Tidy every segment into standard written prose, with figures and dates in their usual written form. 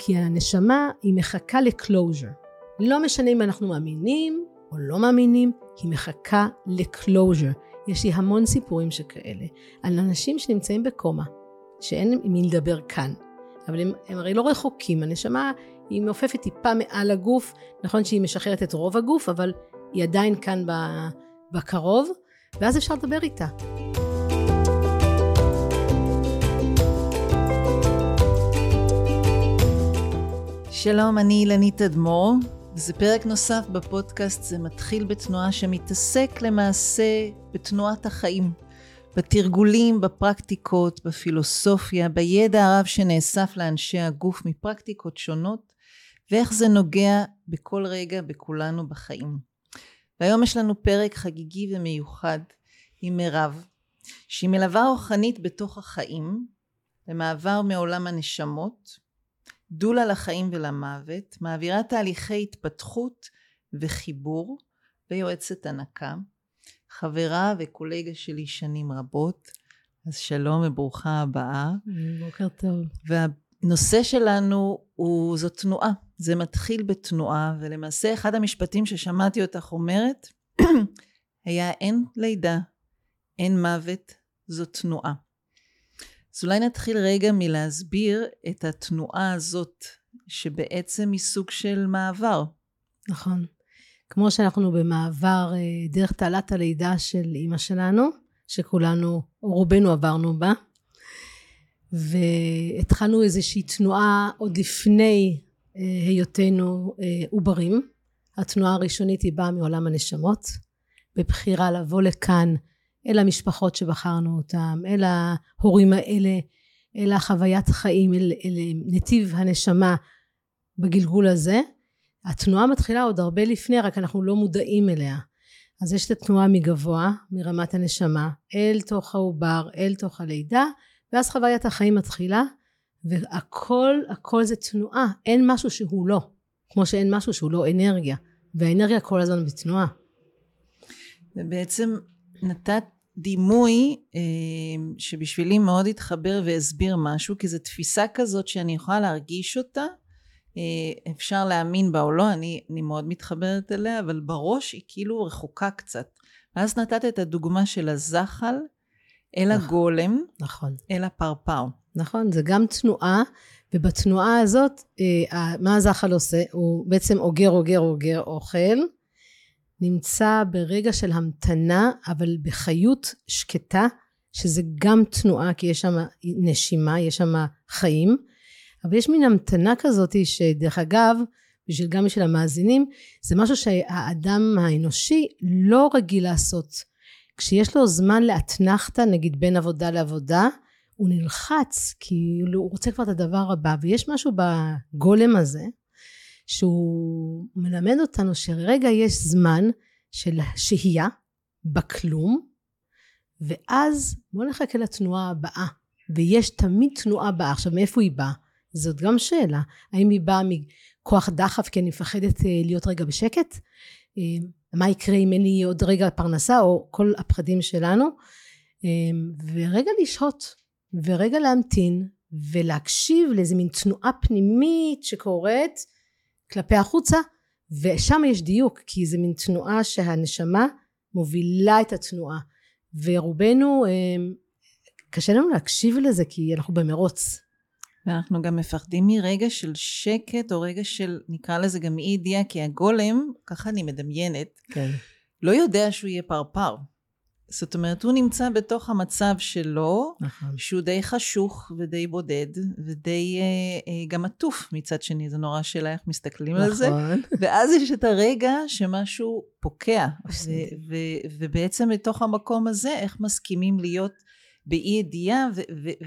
כי הנשמה היא מחכה לקלוז'ר. לא משנה אם אנחנו מאמינים או לא מאמינים, היא מחכה לקלוז'ר. יש לי המון סיפורים שכאלה, על אנשים שנמצאים בקומה, שאין מי לדבר כאן, אבל הם הרי לא רחוקים, הנשמה היא מעופפת טיפה מעל הגוף, נכון שהיא משחררת את רוב הגוף, אבל היא עדיין כאן בקרוב, ואז אפשר לדבר איתה. שלום, אני אילנית אדמו, וזה פרק נוסף בפודקאסט זה מתחיל בתנועה שמתעסק למעשה בתנועת החיים, בתרגולים, בפרקטיקות, בפילוסופיה, בידע הרב שנאסף לאנשי הגוף מפרקטיקות שונות, ואיך זה נוגע בכל רגע בכולנו בחיים. והיום יש לנו פרק חגיגי ומיוחד עם מרב, שהיא מלווה רוחנית בתוך החיים, למעבר מעולם הנשמות, דולה לחיים ולמוות, מעבירה תהליכי התפתחות וחיבור, ויועצת הנקה, חברה וקולגה שלי שנים רבות. אז שלום וברוכה הבאה. בוקר טוב. והנושא שלנו הוא זו תנועה, זה מתחיל בתנועה, ולמעשה אחד המשפטים ששמעתי אותך אומרת היה אין לידה, אין מוות, זו תנועה. אז אולי נתחיל רגע מלהסביר את התנועה הזאת, שבעצם היא סוג של מעבר. נכון. כמו שאנחנו במעבר דרך תעלת הלידה של אמא שלנו, שכולנו, רובנו עברנו בה, והתחלנו איזושהי תנועה עוד לפני היותנו עוברים. התנועה הראשונית היא באה מעולם הנשמות, בבחירה לבוא לכאן, אל המשפחות שבחרנו אותם, אל ההורים האלה, אל החוויית חיים, אל נתיב הנשמה בגלגול הזה. התנועה מתחילה עוד הרבה לפני, רק אנחנו לא מודעים אליה. אז יש את התנועה מגבוה, מרמת הנשמה, אל תוך העובר, אל תוך הלידה, ואז חוויית החיים מתחילה, והכל זה תנועה, אין משהו שהוא לא, כמו שאין משהו שהוא לא אנרגיה, והאנרגיה כל הזמן בתנועה. ובעצם נתת דימוי שבשבילי מאוד התחבר והסביר משהו, כי זו תפיסה כזאת שאני יכולה להרגיש אותה, אפשר להאמין בה או לא, אני מאוד מתחברת אליה, אבל בראש היא כאילו רחוקה קצת. ואז נתת את הדוגמה של הזחל אל הגולם, נכון, אל הפרפר. נכון, זה גם תנועה, ובתנועה הזאת, מה הזחל עושה? הוא בעצם אוגר אוכל, נמצא ברגע של המתנה, אבל בחיות שקטה, שזה גם תנועה, כי יש שם נשימה, יש שם חיים, אבל יש מין המתנה כזאת, שדרך אגב, בשביל גם של המאזינים, זה משהו שהאדם האנושי לא רגיל לעשות. כשיש לו זמן להתנחת, נגיד בין עבודה לעבודה, הוא נלחץ, כי הוא רוצה כבר את הדבר הבא, ויש משהו בגולם הזה, שהוא מלמד אותנו שרגע יש זמן של שהייה בכלום, ואז בוא נחכה לתנועה הבאה, ויש תמיד תנועה הבאה. עכשיו מאיפה היא באה? זאת גם שאלה, האם היא באה מכוח דחף כי אני מפחדת להיות רגע בשקט, מה יקרה אם אין לי עוד רגע פרנסה, או כל הפחדים שלנו, ורגע לשהות, ורגע להמתין, ולהקשיב לאיזה מין תנועה פנימית שקורית כלפי החוצה, ושם יש דיוק, כי זה מין תנועה שהנשמה מובילה את התנועה, ורובנו קשה לנו להקשיב לזה, כי אנחנו במרוץ. ואנחנו גם מפחדים מרגע של שקט, או רגע של, נקרא לזה גם אי ידיעה, כי הגולם, ככה אני מדמיינת, כן. לא יודע שהוא יהיה פרפר. זאת אומרת, הוא נמצא בתוך המצב שלו, נכון. שהוא די חשוך ודי בודד, ודי גם עטוף מצד שני, זה נורא שאלה איך מסתכלים נכון. על זה, ואז יש את הרגע שמשהו פוקע, ובעצם בתוך המקום הזה, איך מסכימים להיות באי ידיעה,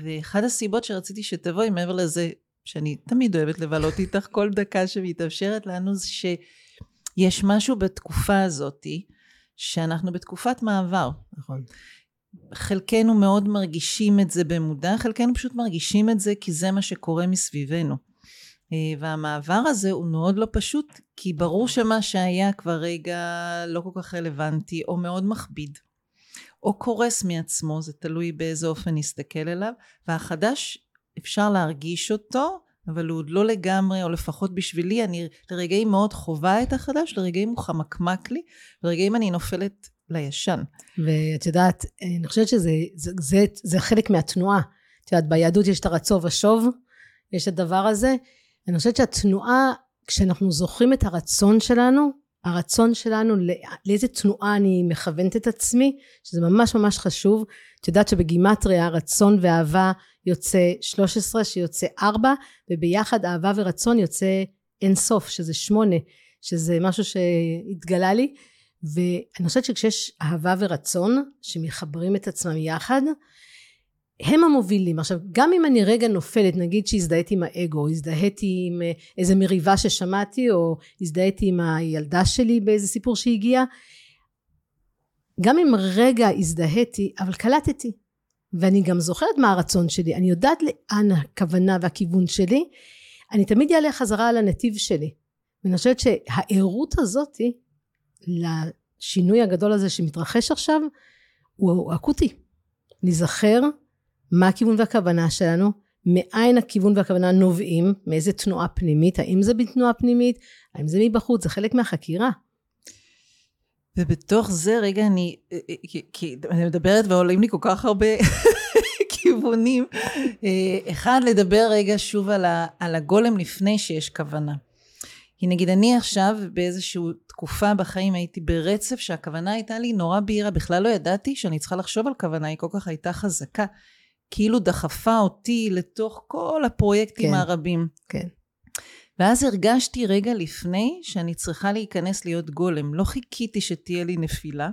ואחד הסיבות שרציתי שתבואי מעבר לזה, שאני תמיד אוהבת לבלות איתך כל דקה שמתאפשרת לנו, זה שיש משהו בתקופה הזאת, שאנחנו בתקופת מעבר. נכון. חלקנו מאוד מרגישים את זה במודע, חלקנו פשוט מרגישים את זה, כי זה מה שקורה מסביבנו. והמעבר הזה הוא מאוד לא פשוט, כי ברור שמה שהיה כבר רגע לא כל כך רלוונטי, או מאוד מכביד, או קורס מעצמו, זה תלוי באיזה אופן נסתכל אליו, והחדש אפשר להרגיש אותו, אבל הוא עוד לא לגמרי, או לפחות בשבילי, אני לרגעים מאוד חובה את החדש, לרגעים הוא חמקמק לי, לרגעים אני נופלת לישן. ואת יודעת, אני חושבת שזה זה חלק מהתנועה, את יודעת, ביהדות יש את הרצו ושוב, יש את הדבר הזה, אני חושבת שהתנועה, כשאנחנו זוכרים את הרצון שלנו, הרצון שלנו, לאיזה תנועה אני מכוונת את עצמי, שזה ממש ממש חשוב, את יודעת שבגימטריה הרצון ואהבה יוצא 13 שיוצא 4, וביחד אהבה ורצון יוצא אינסוף, שזה 8, שזה משהו שהתגלה לי, ואני חושבת שכשיש אהבה ורצון, שמחברים את עצמם יחד, הם המובילים. עכשיו, גם אם אני רגע נופלת, נגיד שהזדהיתי עם האגו, הזדהיתי עם איזה מריבה ששמעתי, או הזדהיתי עם הילדה שלי באיזה סיפור שהגיע, גם אם רגע הזדהיתי, אבל קלטתי, ואני גם זוכרת מה הרצון שלי, אני יודעת לאן הכוונה והכיוון שלי, אני תמיד אעלה חזרה על הנתיב שלי, ואני חושבת שהעירות הזאת, לשינוי הגדול הזה שמתרחש עכשיו, הוא אקוטי, נזכר, מה הכיוון והכוונה שלנו, מאין הכיוון והכוונה נובעים, מאיזה תנועה פנימית, האם זה בתנועה פנימית, האם זה מבחוץ, זה חלק מהחקירה. ובתוך זה רגע אני מדברת ועולים לי כל כך הרבה כיוונים, אחד לדבר רגע שוב על הגולם לפני שיש כוונה. כי נגיד אני עכשיו באיזושהי תקופה בחיים הייתי ברצף שהכוונה הייתה לי נורא בהירה, בכלל לא ידעתי שאני צריכה לחשוב על כוונה, היא כל כך הייתה חזקה. כאילו דחפה אותי לתוך כל הפרויקטים הרבים. כן. ואז הרגשתי רגע לפני שאני צריכה להיכנס להיות גולם. לא חיכיתי שתהיה לי נפילה,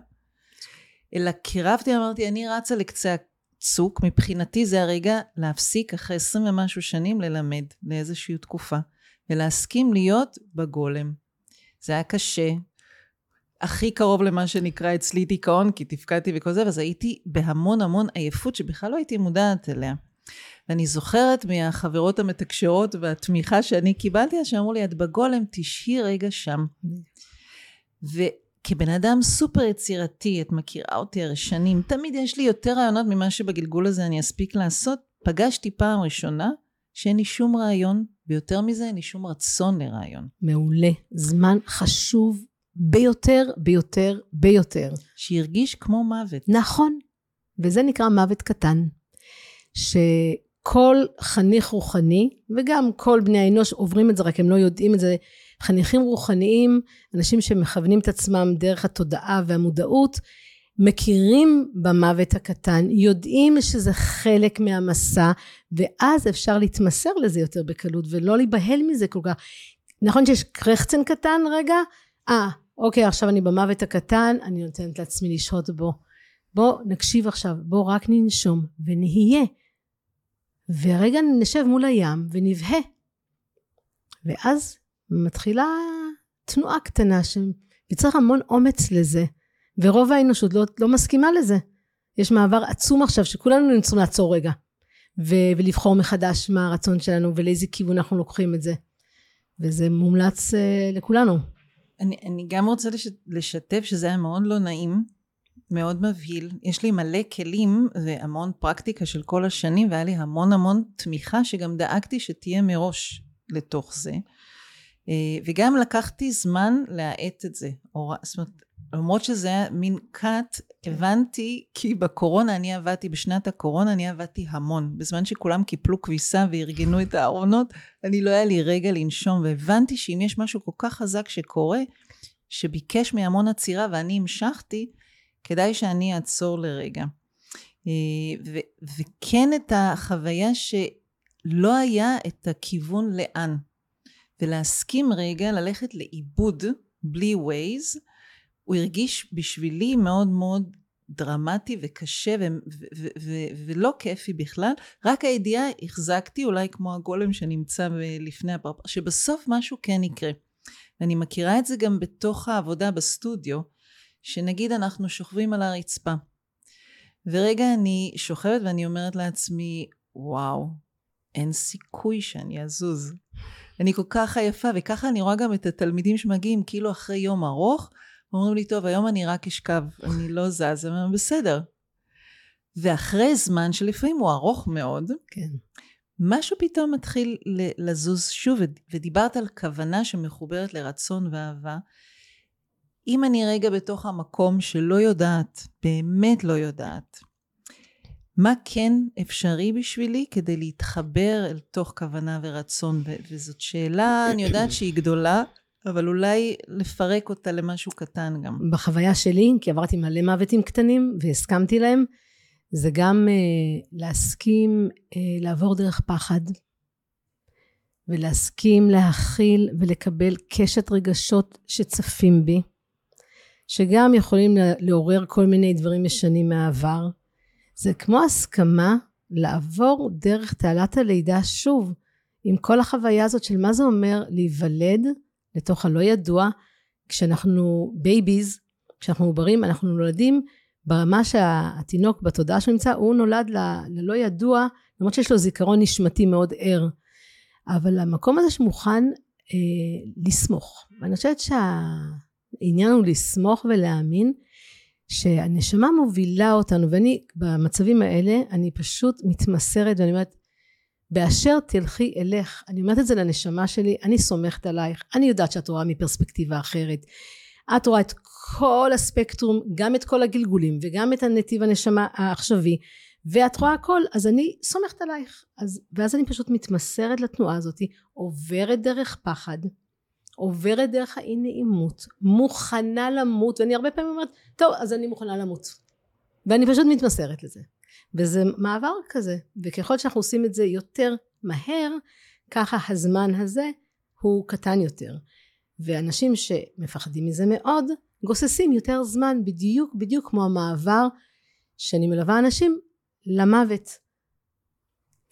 אלא קירבתי, אמרתי, אני רצה לקצה הצוק. מבחינתי זה הרגע להפסיק אחרי 20 ומשהו שנים ללמד לאיזושהי תקופה, ולהסכים להיות בגולם. זה היה קשה. הכי קרוב למה שנקרא אצלי דיכאון, כי תפקדתי וכל זה, אז הייתי בהמון המון עייפות, שבכלל לא הייתי מודעת אליה. ואני זוכרת מהחברות המתקשרות, והתמיכה שאני קיבלתי, שאמרו לי, את בגולם, תשהי רגע שם. וכבן אדם סופר יצירתי, את מכירה אותי הרשנים, תמיד יש לי יותר רעיונות, ממה שבגלגול הזה אני אספיק לעשות, פגשתי פעם ראשונה, שאין לי שום רעיון, ויותר מזה, אין לי שום רצון לרעיון. מעולה, זמן חשוב ביותר, ביותר, ביותר. שירגיש כמו מוות. נכון. וזה נקרא מוות קטן. שכל חניך רוחני, וגם כל בני האנוש עוברים את זה, רק הם לא יודעים את זה. חניכים רוחניים, אנשים שמכוונים את עצמם דרך התודעה והמודעות, מכירים במוות הקטן, יודעים שזה חלק מהמסע, ואז אפשר להתמסר לזה יותר בקלות, ולא להיבהל מזה כל כך. נכון שיש קרחצן קטן רגע, אוקיי, עכשיו אני במוות הקטן, אני נותנת לעצמי לשהות בו. בוא נקשיב עכשיו, בוא רק ננשום ונהיה. ורגע נשב מול הים ונבהה. ואז מתחילה תנועה קטנה, שצריך המון אומץ לזה. ורוב האנושות לא מסכימה לזה. יש מעבר עצום עכשיו שכולנו נצטרך לעצור רגע. ולבחור מחדש מה הרצון שלנו ולאיזה כיוון אנחנו לוקחים את זה. וזה מומלץ לכולנו. אני גם רוצה לשתף שזה היה מאוד לא נעים, מאוד מבהיל. יש לי מלא כלים והמון פרקטיקה של כל השנים, והיה לי המון המון תמיכה שגם דאגתי שתהיה מראש לתוך זה. וגם לקחתי זמן להעט את זה. זאת אומרת, למרות שזה היה מין קאט, הבנתי כי בקורונה אני עבדתי, בשנת הקורונה אני עבדתי המון. בזמן שכולם קיפלו כביסה וארגנו את הארונות, אני לא היה לי רגע לנשום, והבנתי שאם יש משהו כל כך חזק שקורה, שביקש מהמון עצירה ואני המשכתי, כדאי שאני אעצור לרגע. וכן את החוויה שלא היה את הכיוון לאן, ולהסכים רגע ללכת לאיבוד בלי ווייז, הוא הרגיש בשבילי מאוד מאוד דרמטי וקשה ולא כיפי בכלל, רק הידיעה החזקתי אולי כמו הגולם שנמצא לפני הפרפר, שבסוף משהו כן יקרה. ואני מכירה את זה גם בתוך העבודה בסטודיו, שנגיד אנחנו שוכבים על הרצפה, ורגע אני שוכבת ואני אומרת לעצמי, וואו, אין סיכוי שאני אזוז. אני כל כך עייפה, וככה אני רואה גם את התלמידים שמגיעים כאילו אחרי יום ארוך, אומרים לי, טוב, היום אני רק אשכב, אני לא זז, בסדר. ואחרי זמן שלפעמים הוא ארוך מאוד, משהו פתאום מתחיל לזוז שוב, ודיברת על כוונה שמחוברת לרצון ואהבה. אם אני רגע בתוך המקום שלא יודעת, באמת לא יודעת, מה כן אפשרי בשבילי כדי להתחבר אל תוך כוונה ורצון? וזאת שאלה, אני יודעת שהיא גדולה, אבל אולי לפרק אותה למשהו קטן גם. בחוויה שלי, כי עברתי מלא מוותים קטנים והסכמתי להם, זה גם להסכים לעבור דרך פחד, ולהסכים להכיל ולקבל קשת רגשות שצפים בי, שגם יכולים לעורר כל מיני דברים ישנים מהעבר. זה כמו הסכמה לעבור דרך תעלת הלידה שוב, עם כל החוויה הזאת של מה זה אומר להיוולד לתוך הלא ידוע, כשאנחנו בייביז, כשאנחנו מוברים, אנחנו נולדים, ברמה שהתינוק בתודעה שהוא נמצא, הוא נולד ללא ידוע, למרות שיש לו זיכרון נשמתי מאוד ער, אבל המקום הזה שמוכן לסמוך. אני חושבת שהעניין הוא לסמוך ולהאמין, שהנשמה מובילה אותנו, ואני במצבים האלה, אני פשוט מתמסרת, ואני אומרת, באשר תלכי אלך, אני אומרת את זה לנשמה שלי, אני סומכת עלייך, אני יודעת שאת רואה מפרספקטיבה אחרת, את רואה את כל הספקטרום, גם את כל הגלגולים, וגם את הנתיב הנשמה העכשווי, ואת רואה הכל, אז אני סומכת עלייך, ואז אני פשוט מתמסרת לתנועה הזאת, עוברת דרך פחד, עוברת דרך האי נעימות, מוכנה למות, ואני הרבה פעמים אומרת, טוב, אז אני מוכנה למות, ואני פשוט מתמסרת לזה, וזה מעבר כזה, וככל שאנחנו עושים את זה יותר מהר, ככה הזמן הזה הוא קטן יותר, ואנשים שמפחדים מזה מאוד, גוססים יותר זמן, בדיוק כמו המעבר, שאני מלווה אנשים למוות.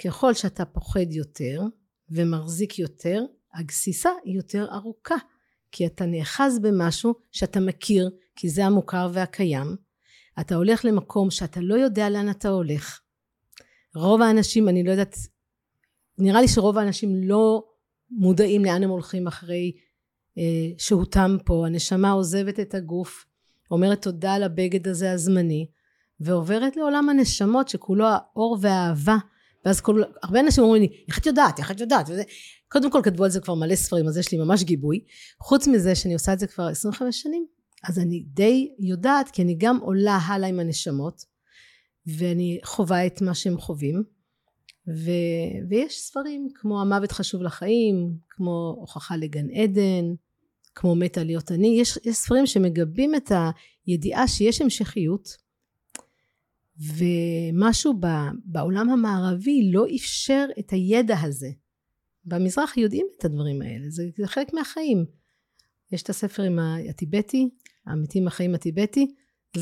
ככל שאתה פוחד יותר, ומרזיק יותר, הגסיסה היא יותר ארוכה, כי אתה נאחז במשהו שאתה מכיר, כי זה המוכר והקיים, אתה הולך למקום שאתה לא יודע לאן אתה הולך. רוב האנשים, אני לא יודעת, נראה לי שרוב האנשים לא מודעים לאן הם הולכים אחרי שהותם פה, הנשמה עוזבת את הגוף, אומרת תודה על הבגד הזה הזמני, ועוברת לעולם הנשמות שכולו האור והאהבה, ואז הרבה אנשים אומרים לי, איך את יודעת, וזה, קודם כל כתבו על זה כבר מלא ספרים, אז יש לי ממש גיבוי, חוץ מזה שאני עושה את זה כבר 25 שנים, אז אני די יודעת, כי אני גם עולה הלאה עם הנשמות, ואני חווה את מה שהם חווים, ויש ספרים כמו המוות חשוב לחיים, כמו הוכחה לגן עדן, כמו מתה להיות אני, יש ספרים שמגבים את הידיעה שיש המשכיות, ומשהו בעולם המערבי לא אפשר את הידע הזה. במזרח יודעים את הדברים האלה, זה חלק מהחיים. יש את הספר עם הטיבטי, המתים החיים הטיבטי, כן.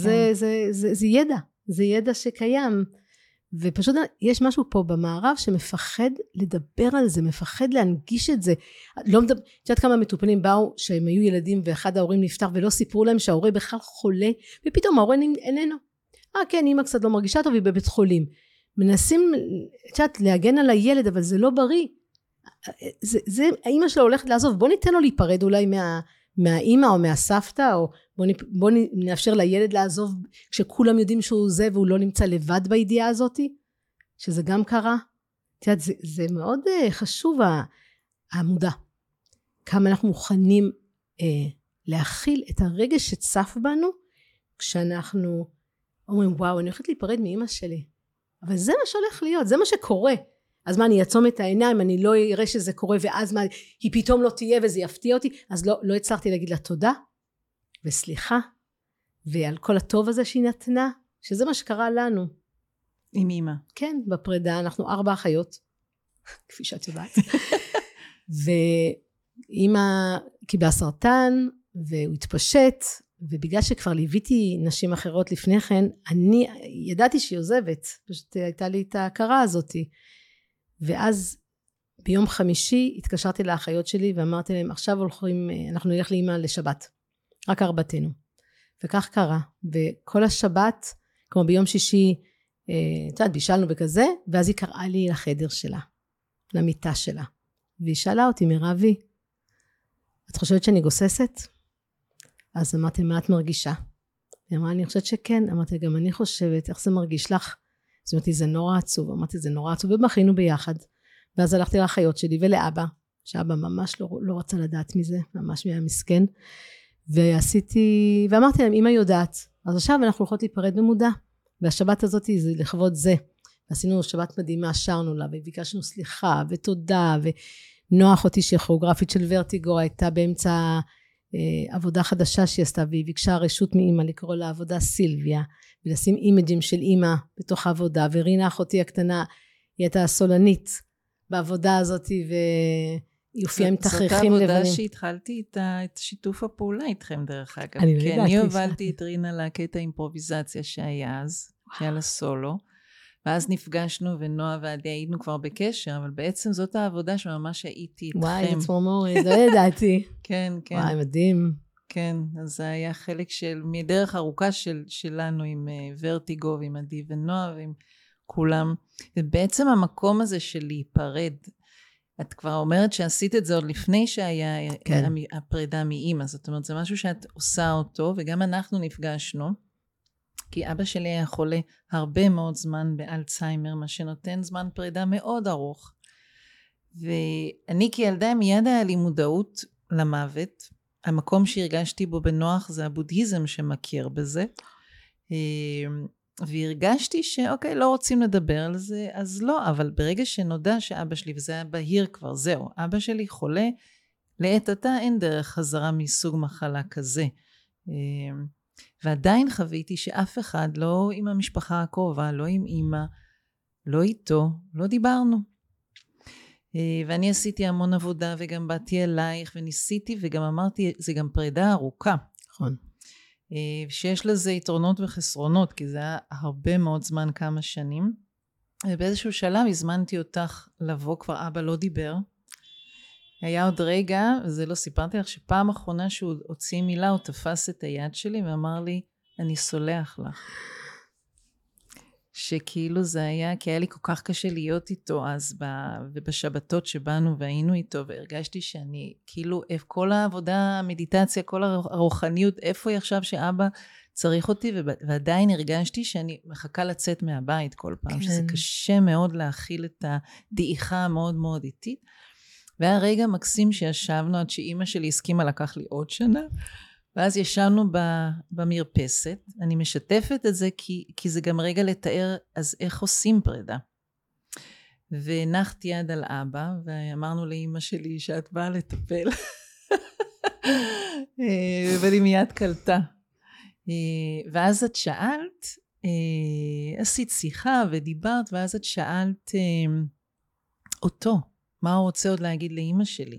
זה ידע, זה ידע שקיים, ופשוט יש משהו פה במערב שמפחד לדבר על זה, מפחד להנגיש את זה. לא מדבר, תשעת כמה מטופלים באו שהם היו ילדים ואחד ההורים נפטר ולא סיפרו להם שההורה בכלל חולה, ופתאום ההורה איננו. כן, אמא קצת לא מרגישה טוב, היא בבית חולים. מנסים, תשעת, להגן על הילד, אבל זה לא בריא. זה האמא שלו הולכת לעזוב, בוא ניתן לו להיפרד אולי מהאמא או מהסבתא, או בוא נאפשר לילד לעזוב, כשכולם יודעים שהוא זה והוא לא נמצא לבד בידיעה הזאת, שזה גם קרה. תראה, זה מאוד חשוב העמודה, כמה אנחנו מוכנים להכיל את הרגש שצף בנו, כשאנחנו אומרים וואו, אני הולכת להיפרד מאמא שלי, אבל זה מה שהולך להיות, זה מה שקורה, אז מה, אני אעצום את העיניים, אני לא אראה שזה קורה, ואז מה, היא פתאום לא תהיה וזה יפתיע אותי, אז לא הצלחתי להגיד לה תודה, וסליחה, ועל כל הטוב הזה שהיא נתנה, שזה מה שקרה לנו. עם אמא. כן, בפרידה, אנחנו 4 אחיות, כפי שאת יודעת, ואמא קיבלה סרטן, והוא התפשט, ובגלל שכבר ליוויתי נשים אחרות לפני כן, אני ידעתי שהיא עוזבת, פשוט הייתה לי את ההכרה הזאתי, ואז ביום חמישי התקשרתי לאחיות שלי ואמרתי להם, עכשיו אנחנו נלך לאמא לשבת, רק 4, וכך קרה, וכל השבת, כמו ביום שישי, בישלנו בכזה, ואז היא קראה לי לחדר שלה, למיטה שלה, והיא שאלה אותי, מרבי, את חושבת שאני גוססת? אז אמרתי, מה את מרגישה? היא אמרה, אני חושבת שכן, אמרתי, גם אני חושבת, איך זה מרגיש לך? זאת אומרת, זה נורא עצוב, אמרתי, זה נורא עצוב, ובכינו ביחד, ואז הלכתי לאחיות שלי ולאבא, שאבא ממש לא רצה לדעת מזה, ממש היה מסכן, ועשיתי, ואמרתי להם, אמא יודעת, אז עכשיו אנחנו הולכות להיפרד במודע, והשבת הזאת זה לכבוד זה, עשינו שבת מדהימה, שרנו לה, וביקשנו סליחה, ותודה, ונוח אותי שהכוריאוגרפית של ורטיגו הייתה באמצע עבודה חדשה שהיא עשתה, והיא ביקשה רשות מאמא לקרוא לה עבודה סילביה, ולשים אימג'ים של אמא בתוך העבודה, ורינה אחותי הקטנה, היא הייתה סולנית בעבודה הזאת, והיא הופיעה עם תכריכים לבנים. זאת העבודה שהתחלתי איתה, את שיתוף הפעולה איתכם דרך אגב, כי אני הובלתי את רינה להקטע האימפרוביזציה שהיה אז, שהיה לה סולו, ואז נפגשנו ונועה ועדי היינו כבר בקשר, אבל בעצם זאת העבודה שממש הייתי איתכם. וואי, עצמו מורי, לא ידעתי. כן, כן. וואי, מדהים. כן, אז זה היה חלק של, מדרך ארוכה שלנו עם ורטיגו ועם עדי ונועה ועם כולם. ובעצם המקום הזה של להיפרד, את כבר אומרת שעשית את זה עוד לפני שהיה הפרידה מאמא, זאת אומרת, זה משהו שאת עושה אותו, וגם אנחנו נפגשנו. כי אבא שלי היה חולה הרבה מאוד זמן באלצהיימר, מה שנותן זמן פרידה מאוד ארוך. ואני כילדה מיד היה לי מודעות למוות. המקום שהרגשתי בו בנוח זה הבודהיזם שמכיר בזה. והרגשתי שאוקיי, לא רוצים לדבר על זה, אז לא. אבל ברגע שנודע שאבא שלי, וזה היה בהיר כבר, זהו. אבא שלי חולה, לעת עתה אין דרך חזרה מסוג מחלה כזה. ועדיין חוויתי שאף אחד, לא עם המשפחה הקרובה, לא עם אמא, לא איתו, לא דיברנו. ואני עשיתי המון עבודה, וגם באתי אלייך, וניסיתי, וגם אמרתי, זה גם פרידה ארוכה. נכון. שיש לזה יתרונות וחסרונות, כי זה היה הרבה מאוד זמן, כמה שנים. ובאיזשהו שלב הזמנתי אותך לבוא, כבר אבא לא דיבר. היה עוד רגע, וזה לא סיפרתי לך, שפעם אחרונה שהוא הוציא מילה, הוא תפס את היד שלי ואמר לי, אני סולח לך. שכאילו זה היה, כי היה לי כל כך קשה להיות איתו אז, ובשבתות שבאנו והיינו איתו, והרגשתי שאני, כאילו, כל העבודה, המדיטציה, כל הרוחניות, איפה היא עכשיו שאבא צריך אותי, ועדיין הרגשתי שאני מחכה לצאת מהבית כל פעם, כן. שזה קשה מאוד להכיל את הדעיכה המאוד מאוד איטית, והרגע מקסים שישבנו עד שאימא שלי הסכימה לקח לי עוד שנה, ואז ישבנו במרפסת. אני משתפת את זה כי זה גם רגע לתאר אז איך עושים פרידה. והנחתי יד על אבא ואמרנו לאימא שלי שאת באה לטפל, ואני מיד קלטה. ואז את שאלת, עשית שיחה ודיברת, ואז את שאלת אותו מה הוא רוצה עוד להגיד לאמא שלי?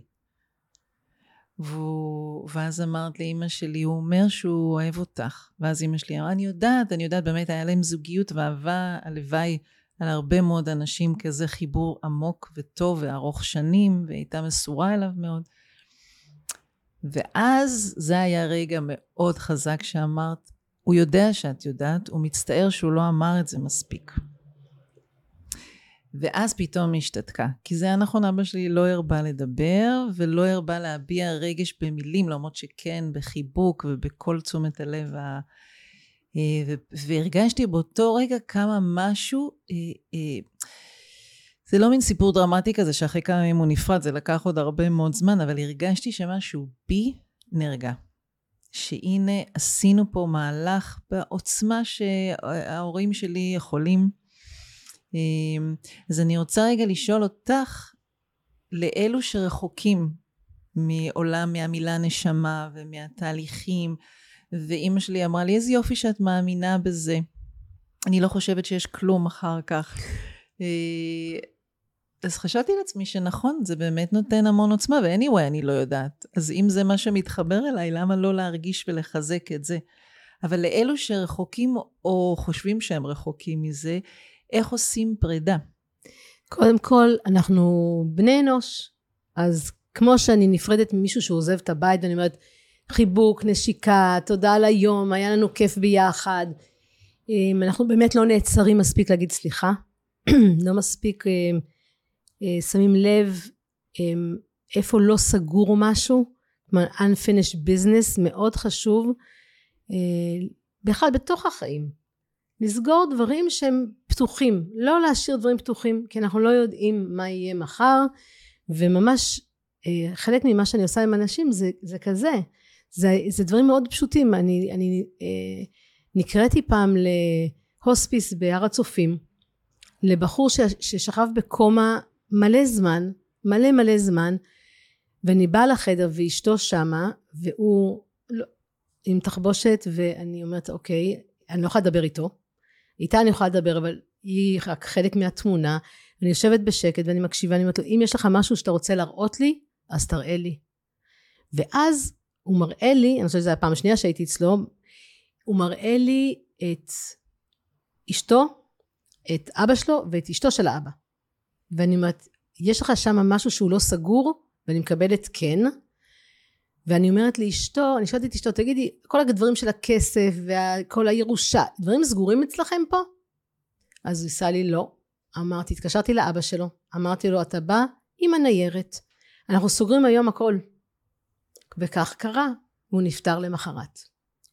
ואז אמרת לאמא שלי, הוא אומר שהוא אוהב אותך. ואז אמא שלי אמרה, אני יודעת, באמת היה להם זוגיות ואהבה, הלוואי על הרבה מאוד אנשים כזה חיבור עמוק וטוב וארוך שנים, והייתה מסורה אליו מאוד. ואז זה היה רגע מאוד חזק שאמרת, הוא יודע שאת יודעת, הוא מצטער שהוא לא אמר את זה מספיק. ואז פתאום היא השתתקה, כי זה היה נכון, אבא שלי לא הרבה לדבר, ולא הרבה להביע רגש במילים, למרות שכן, בחיבוק ובכל תשומת הלב, והרגשתי באותו רגע כמה משהו, זה לא מין סיפור דרמטי כזה, שאחרי כמה ימים הוא נפרד, זה לקח עוד הרבה מאוד זמן, אבל הרגשתי שמשהו בי נרגע. שהנה עשינו פה מהלך בעוצמה שההורים שלי יכולים, אז אני רוצה רגע לשאול אותך, לאלו שרחוקים מעולם, מהמילה נשמה ומהתהליכים, ואמא שלי אמרה לי, איזה יופי שאת מאמינה בזה, אני לא חושבת שיש כלום אחר כך. אז חשבתי לעצמי שנכון, זה באמת נותן המון עוצמה, ואניווי אני לא יודעת, אז אם זה מה שמתחבר אליי, למה לא להרגיש ולחזק את זה? אבל לאלו שרחוקים או חושבים שהם רחוקים מזה, איך עושים פרידה? קודם כל, אנחנו בני אנוש, אז כמו שאני נפרדת ממישהו שעוזב את הבית, ואני אומרת, חיבוק, נשיקה, תודה על היום, היה לנו כיף ביחד, אנחנו באמת לא נעצרים מספיק להגיד סליחה, לא מספיק שמים לב איפה לא סגור או משהו, כלומר, unfinished business, מאוד חשוב, בכלל בתוך החיים, לסגור דברים שהם פתוחים, לא להשאיר דברים פתוחים, כי אנחנו לא יודעים מה יהיה מחר, וממש חלק ממה שאני עושה עם אנשים זה כזה, זה דברים מאוד פשוטים. אני נקראתי פעם להוספיס בהר הצופים, לבחור ששכב בקומה מלא זמן, ואני באה לחדר ואשתו שמה, והוא עם תחבושת, ואני אומרת אוקיי, אני לא יכולה לדבר איתה אני יכולה לדבר, אבל היא רק חלק מהתמונה. אני יושבת בשקט ואני מקשיבה, אני אומרת לו, אם יש לך משהו שאתה רוצה להראות לי, אז תראה לי. ואז הוא מראה לי, אני חושבת שזו הפעם השנייה שהייתי אצלו, הוא מראה לי את אשתו, את אבא שלו ואת אשתו של האבא. ואני אומרת, יש לך שם משהו שהוא לא סגור? ואני מקבלת כן. ואני אומרת לאשתו, אני שואלת את אשתו, תגידי, כל הדברים של הכסף וכל הירושה, דברים סגורים אצלכם פה? אז הוא עשה לי לא. אמרתי, התקשרתי לאבא שלו, אמרתי לו, אתה בא עם הניירת, אנחנו סוגרים היום הכל. וכך קרה, והוא נפטר למחרת.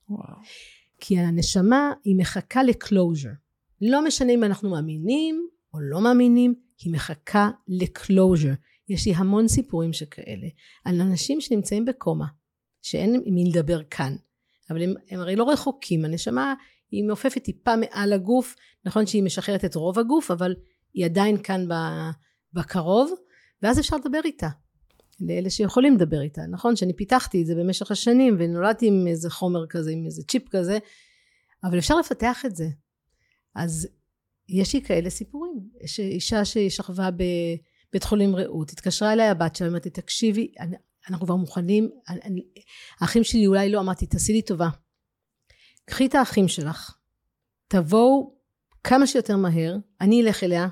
וואו. כי הנשמה היא מחכה לקלוז'ר, לא משנה אם אנחנו מאמינים או לא מאמינים, היא מחכה לקלוז'ר. יש לי המון סיפורים שכאלה, על אנשים שנמצאים בקומה, שאין מי לדבר כאן, אבל הם הרי לא רחוקים, הנשמה היא מעופפת טיפה מעל הגוף, נכון שהיא משחררת את רוב הגוף, אבל היא עדיין כאן בקרוב, ואז אפשר לדבר איתה, לאלה שיכולים לדבר איתה, נכון שאני פיתחתי את זה במשך השנים, ונולדתי עם איזה חומר כזה, עם איזה צ'יפ כזה, אבל אפשר לפתח את זה. אז יש לי כאלה סיפורים, יש אישה ששכבה בבית חולים רעות, התקשרה אליי הבת שלה, אמרתי תקשיבי, אנחנו כבר מוכנים, האחים שלי אולי לא, אמרתי תעשי לי טובה, קחי את האחים שלך, תבואו כמה שיותר מהר, אני אלך אליה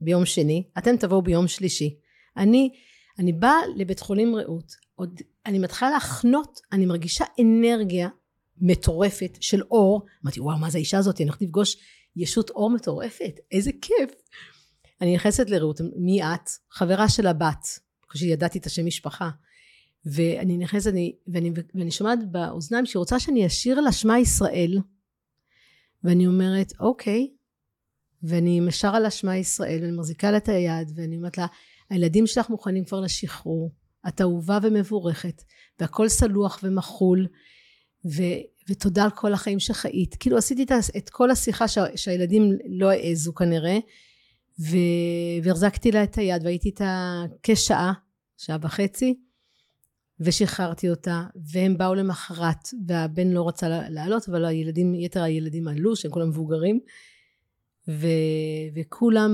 ביום שני, אתם תבואו ביום שלישי, אני באה לבית חולים רעות, אני מתחילה להחנות, אני מרגישה אנרגיה מטורפת של אור, אמרתי וואו מה זה האישה הזאת, אני הולכת לפגוש ישות אור מטורפת, איזה כיף. אני נכנסת לרעות, מי את? חברה של הבת, כשידעתי את השם משפחה, ואני נכנסת, ואני שומעת באוזניים שהיא רוצה שאני אשיר לה שמה ישראל, ואני אומרת אוקיי, ואני משרה לה שמה ישראל, ואני מחזיקה לה את היד, ואני אומרת לה, הילדים שלך מוכנים כבר לשחרור, את אהובה ומבורכת, והכל סלוח ומחול, ותודה על כל החיים שחיית, כאילו עשיתי את כל השיחה שהילדים לא העזו כנראה, והרזקתי לה את היד, והייתי איתה שעה וחצי, ושחררתי אותה, והם באו למחרת, והבן לא רצה לעלות, אבל הילדים, יתר הילדים עלו, שהם כולם מבוגרים, וכולם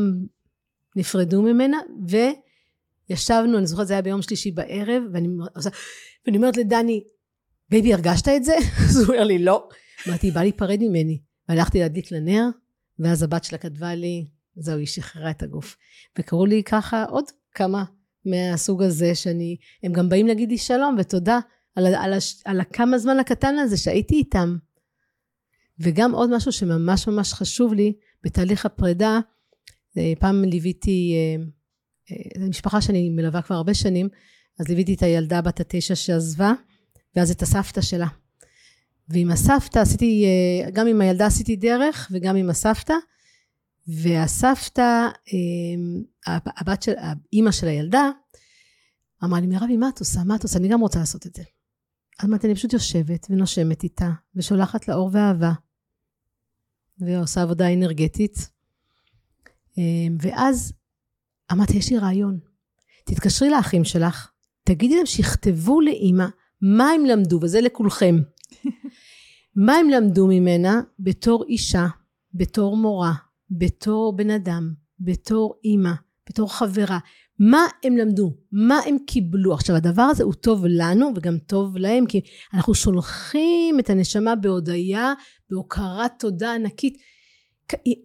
נפרדו ממנה, וישבנו, אני זוכרת, זה היה ביום שלישי בערב, ואני אומרת לדני, בייבי, הרגשת את זה? אז הוא אומר לי, לא. אמרתי, היא באה להיפרד ממני, והלכתי להדליק לנר, ואז הבת שלה כתבה לי, זהו, היא שחררה את הגוף. וקראו לי ככה עוד כמה מהסוג הזה, הם גם באים להגיד לי שלום, ותודה על כמה זמן הקטן הזה שהייתי איתם. וגם עוד משהו שממש ממש חשוב לי, בתהליך הפרידה, פעם ליוויתי, זו משפחה שאני מלווה כבר הרבה שנים, אז ליוויתי את הילדה בת 9 שעזבה, ואז את הסבתא שלה. ועם הסבתא עשיתי, גם עם הילדה עשיתי דרך, וגם עם הסבתא, והסבתא, האמא של הילדה, אמרה לי, מרבי, מה את עושה? מה את עושה? אני גם רוצה לעשות את זה. אז אני פשוט יושבת ונושמת איתה, ושולחת לאור ואהבה, ועושה עבודה אנרגטית, ואז אמרתי, יש לי רעיון, תתקשרי לאחים שלך, תגידי להם שיכתבו לאמא, מה הם למדו, וזה לכולכם, מה הם למדו ממנה, בתור אישה, בתור מורה, בתור בן אדם, בתור אמא, בתור חברה, מה הם למדו, מה הם קיבלו. עכשיו הדבר הזה הוא טוב לנו, וגם טוב להם, כי אנחנו שולחים את הנשמה בהודעה, בהוקרת תודה ענקית,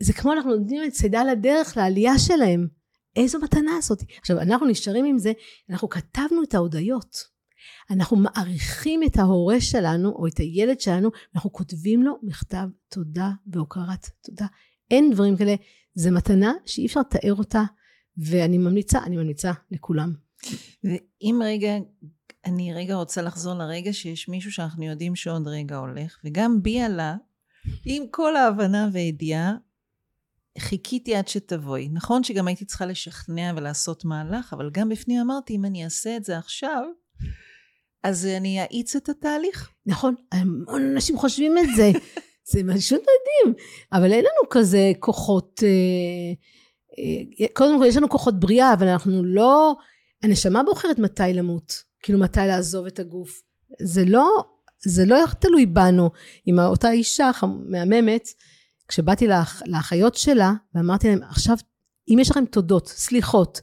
זה כמו אנחנו נותנים את צידה לדרך לעלייה שלהם. איזו מתנה הזאת. עכשיו אנחנו נשארים עם זה, אנחנו כתבנו את ההודעות, אנחנו מעריכים את ההורה שלנו או את הילד שלנו, אנחנו כותבים לו מכתב תודה והוקרת תודה. אין דברים כאלה, זה מתנה שאי אפשר לתאר אותה, ואני ממליצה לכולם. ואם רגע, אני רגע רוצה לחזור לרגע שיש מישהו שאנחנו יודעים שעוד רגע הולך, וגם בי עלה עם כל ההבנה והידיעה, חיכיתי עד שתבואי. נכון שגם הייתי צריכה לשכנע ולעשות מהלך, אבל גם בפנים אמרתי, אם אני אעשה את זה עכשיו, אז אני אעיץ את התהליך. נכון, המון אנשים חושבים את זה. זה משהו מדהים. אבל אין לנו כזה כוחות, קודם כל יש לנו כוחות בריאה, אבל אנחנו לא, הנשמה בוחרת מתי למות, כאילו מתי לעזוב את הגוף. זה לא תלוי בנו. עם אותה אישה מהממת, כשבאתי לאחיות שלה, ואמרתי להם, עכשיו, אם יש לכם תודות, סליחות,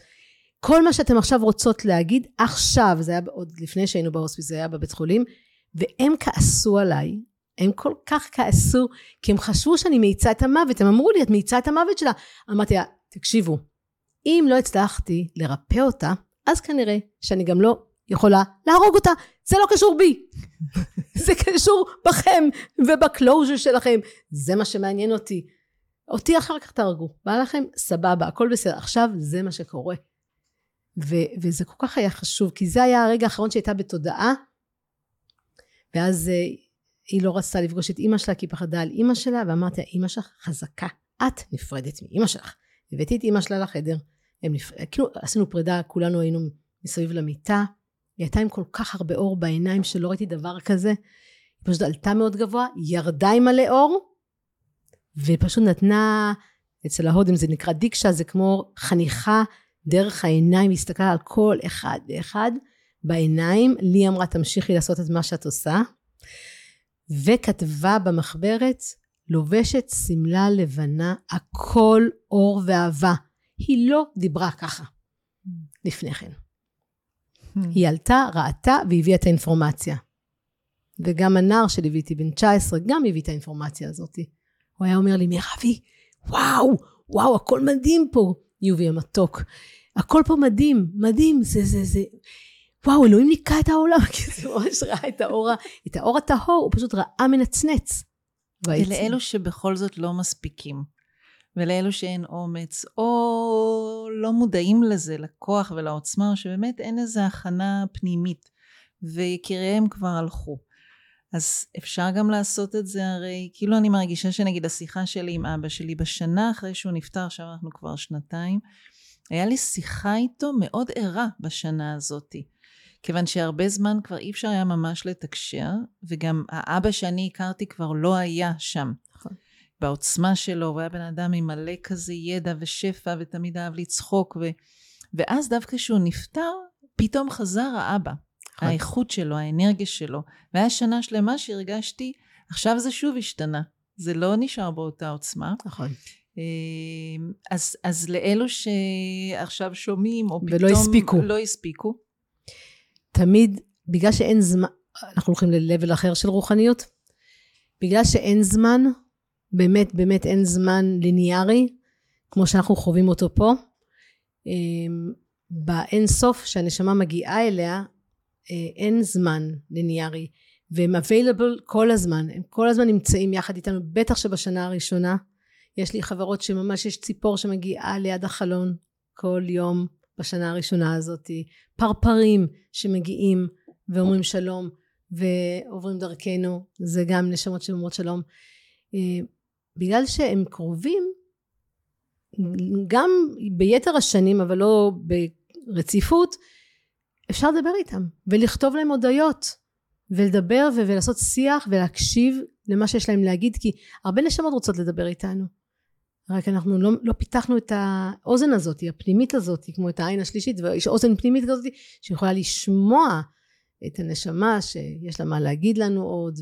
כל מה שאתם עכשיו רוצות להגיד, עכשיו, זה היה עוד לפני שהיינו בהוספיס, זה היה בבית חולים, והם כעסו עליי, הם כל כך כעסו, כי הם חשבו שאני מאיצה את המוות, הם אמרו לי, את מאיצה את המוות שלה, אמרתי לה, תקשיבו, אם לא הצלחתי לרפא אותה, אז כנראה שאני גם לא יכולה להרוג אותה, זה לא קשור בי, זה קשור בכם, ובקלוז'ר שלכם, זה מה שמעניין אותי, אותי אחר כך תהרגו, בא לכם, סבבה, הכל בסדר, עכשיו זה מה שקורה, וזה כל כך היה חשוב, כי זה היה הרגע האחרון שהייתה בתודעה, ואז היא לא רצתה לפגוש את אמא שלה, כי פחדה על אמא שלה, ואמרתי, אמא שלך חזקה, את נפרדת מאמא שלך, הבאתי את אמא שלה לחדר, כאילו עשינו פרידה, כולנו היינו מסביב למיטה, היא הייתה עם כל כך הרבה אור בעיניים, שלא ראיתי דבר כזה, היא פשוט עלתה מאוד גבוה, ירדה עם מלא אור, ופשוט נתנה, אצל ההודים זה נקרא דיקשה, זה כמו חניכה, דרך העיניים, הסתכלה על כל אחד ואחד בעיניים, לי אמרה תמשיכי לעשות את מה שאת עושה, וכתבה במחברת, לובשת סמלה לבנה, הכל אור ואהבה, היא לא דיברה ככה, לפני כן, היא עלתה, ראתה והביאה את האינפורמציה, וגם הנער שליוויתי בן 19, גם הביא את האינפורמציה הזאת, הוא היה אומר לי מרבי, וואו הכל מדהים פה, יובי המתוק, הכל פה מדהים, מדהים, זה, וואו, אלוהים ניקה את העולם, כי זה ממש ראה את האור הטהור, הוא פשוט ראה מנצנץ. ולאלו שבכל זאת לא מספיקים, ולאלו שאין אומץ, או לא מודעים לזה, לכוח ולעוצמה, שבאמת אין איזו הכנה פנימית, ויקיריהם כבר הלכו. אז אפשר גם לעשות את זה הרי, כאילו אני מרגישה שנגיד השיחה שלי עם אבא שלי בשנה אחרי שהוא נפטר, עכשיו אנחנו כבר שנתיים, היה לי שיחה איתו מאוד ערה בשנה הזאת, כיוון שהרבה זמן כבר אי אפשר היה ממש לתקשר, וגם האבא שאני הכרתי כבר לא היה שם, בעוצמה שלו, הוא היה בן אדם עם מלא כזה ידע ושפע, ותמיד אהב לצחוק, ואז דווקא שהוא נפטר, פתאום חזר האבא, האיכות שלו, האנרגיה שלו, והיה שנה שלמה שהרגשתי, עכשיו זה שוב השתנה, זה לא נשאר באותה עוצמה. נכון. אז לאלו שעכשיו שומעים, או פתאום לא הספיקו. תמיד, בגלל שאין זמן, אנחנו הולכים ללבל אחר של רוחניות, בגלל שאין זמן, באמת, באמת אין זמן ליניארי, כמו שאנחנו חווים אותו פה, באין סוף שהנשמה מגיעה אליה, אין זמן ליניארי, והם available כל הזמן, הם כל הזמן נמצאים יחד איתנו, בטח שבשנה הראשונה, יש לי חברות שממש יש ציפור שמגיעה ליד החלון, כל יום בשנה הראשונה הזאת, פרפרים שמגיעים ואומרים שלום, ועוברים דרכנו, זה גם נשמות שאומרות שלום, בגלל שהם קרובים, גם ביתר השנים, אבל לא ברציפות, אפשר לדבר איתם, ולכתוב להם הודעות, ולדבר ולעשות שיח, ולהקשיב למה שיש להם להגיד, כי הרבה נשמות רוצות לדבר איתנו, רק אנחנו לא פיתחנו את האוזן הזאת, הפנימית הזאת, כמו את העין השלישית, ויש אוזן פנימית כזאת, שיכולה לשמוע את הנשמה, שיש לה מה להגיד לנו עוד,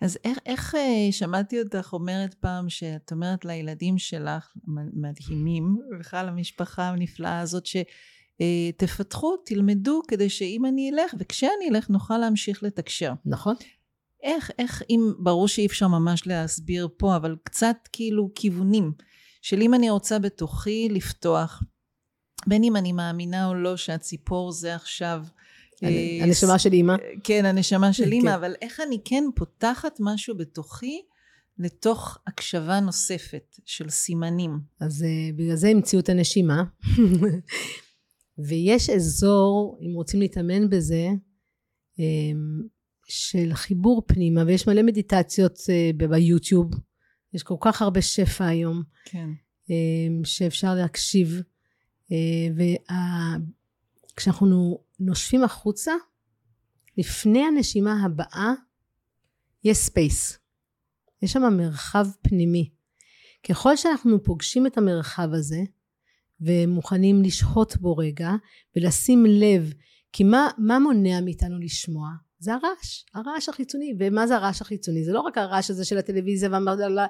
אז איך שמעתי אותך אומרת פעם, שאת אומרת לילדים שלך, מדהימים, ובכלל המשפחה הנפלאה הזאת, תפתחו, תלמדו, כדי שאם אני אלך, וכשאני אלך נוכל להמשיך לתקשר. נכון. איך, אם ברור שאי אפשר ממש להסביר פה, אבל קצת כאילו כיוונים, של אם אני רוצה בתוכי לפתוח, בין אם אני מאמינה או לא, שהציפור זה עכשיו... הנשמה של אמא. כן, הנשמה של אמא, אבל איך אני כן פותחת משהו בתוכי, לתוך הקשבה נוספת של סימנים. אז בגלל זה המציאו את הנשימה. ויש אזור, אם רוצים להתאמן בזה, של חיבור פנימה, ויש מלא מדיטציות ביוטיוב, יש כל כך הרבה שפע היום, כן. שאפשר להקשיב, וכשאנחנו נושפים החוצה, לפני הנשימה הבאה, יש ספייס, יש שם מרחב פנימי, ככל שאנחנו פוגשים את המרחב הזה, ומוכנים לשהות בו רגע, ולשים לב, כי מה מונע מאיתנו לשמוע? זה הרעש, הרעש החיצוני. ומה זה הרעש החיצוני? זה לא רק הרעש הזה של הטלוויזיה והמרדלה,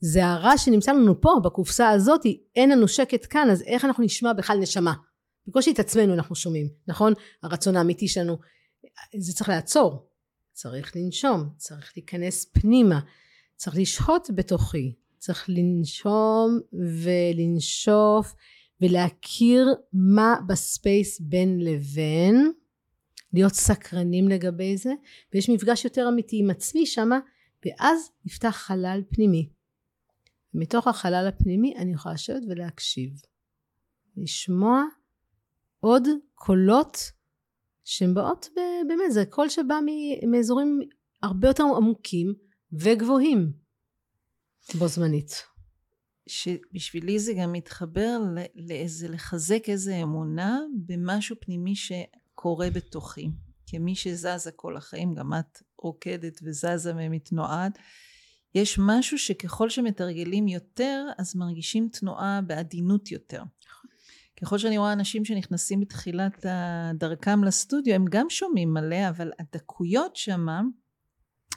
זה הרעש שנמצא לנו פה, בקופסה הזאת, אין לנו שקט כאן, אז איך אנחנו נשמע בכלל נשמה? בקושי את עצמנו אנחנו שומעים, נכון? הרצון האמיתי שלנו, זה צריך לעצור, צריך לנשום, צריך להיכנס פנימה, צריך לשהות בתוכי, צריך לנשום ולנשוף, ולהכיר מה בספייס בין לבין, להיות סקרנים לגבי זה, ויש מפגש יותר אמיתי עם עצמי שמה, ואז נפתח חלל פנימי. מתוך החלל הפנימי אני יכולה לשבת ולהקשיב, לשמוע עוד קולות שהן באות באמת, זה קול שבא מאזורים הרבה יותר עמוקים וגבוהים בו זמנית. שבשבילי זה גם מתחבר לאיזה, לחזק איזה אמונה במשהו פנימי שקורה בתוכי. כמי שזזה כל החיים, גם את רוקדת וזזה ומתנועד, יש משהו שככל שמתרגלים יותר, אז מרגישים תנועה בעדינות יותר. ככל שאני רואה אנשים שנכנסים בתחילת דרכם לסטודיו, הם גם שומעים מלא, אבל הדקויות שמה,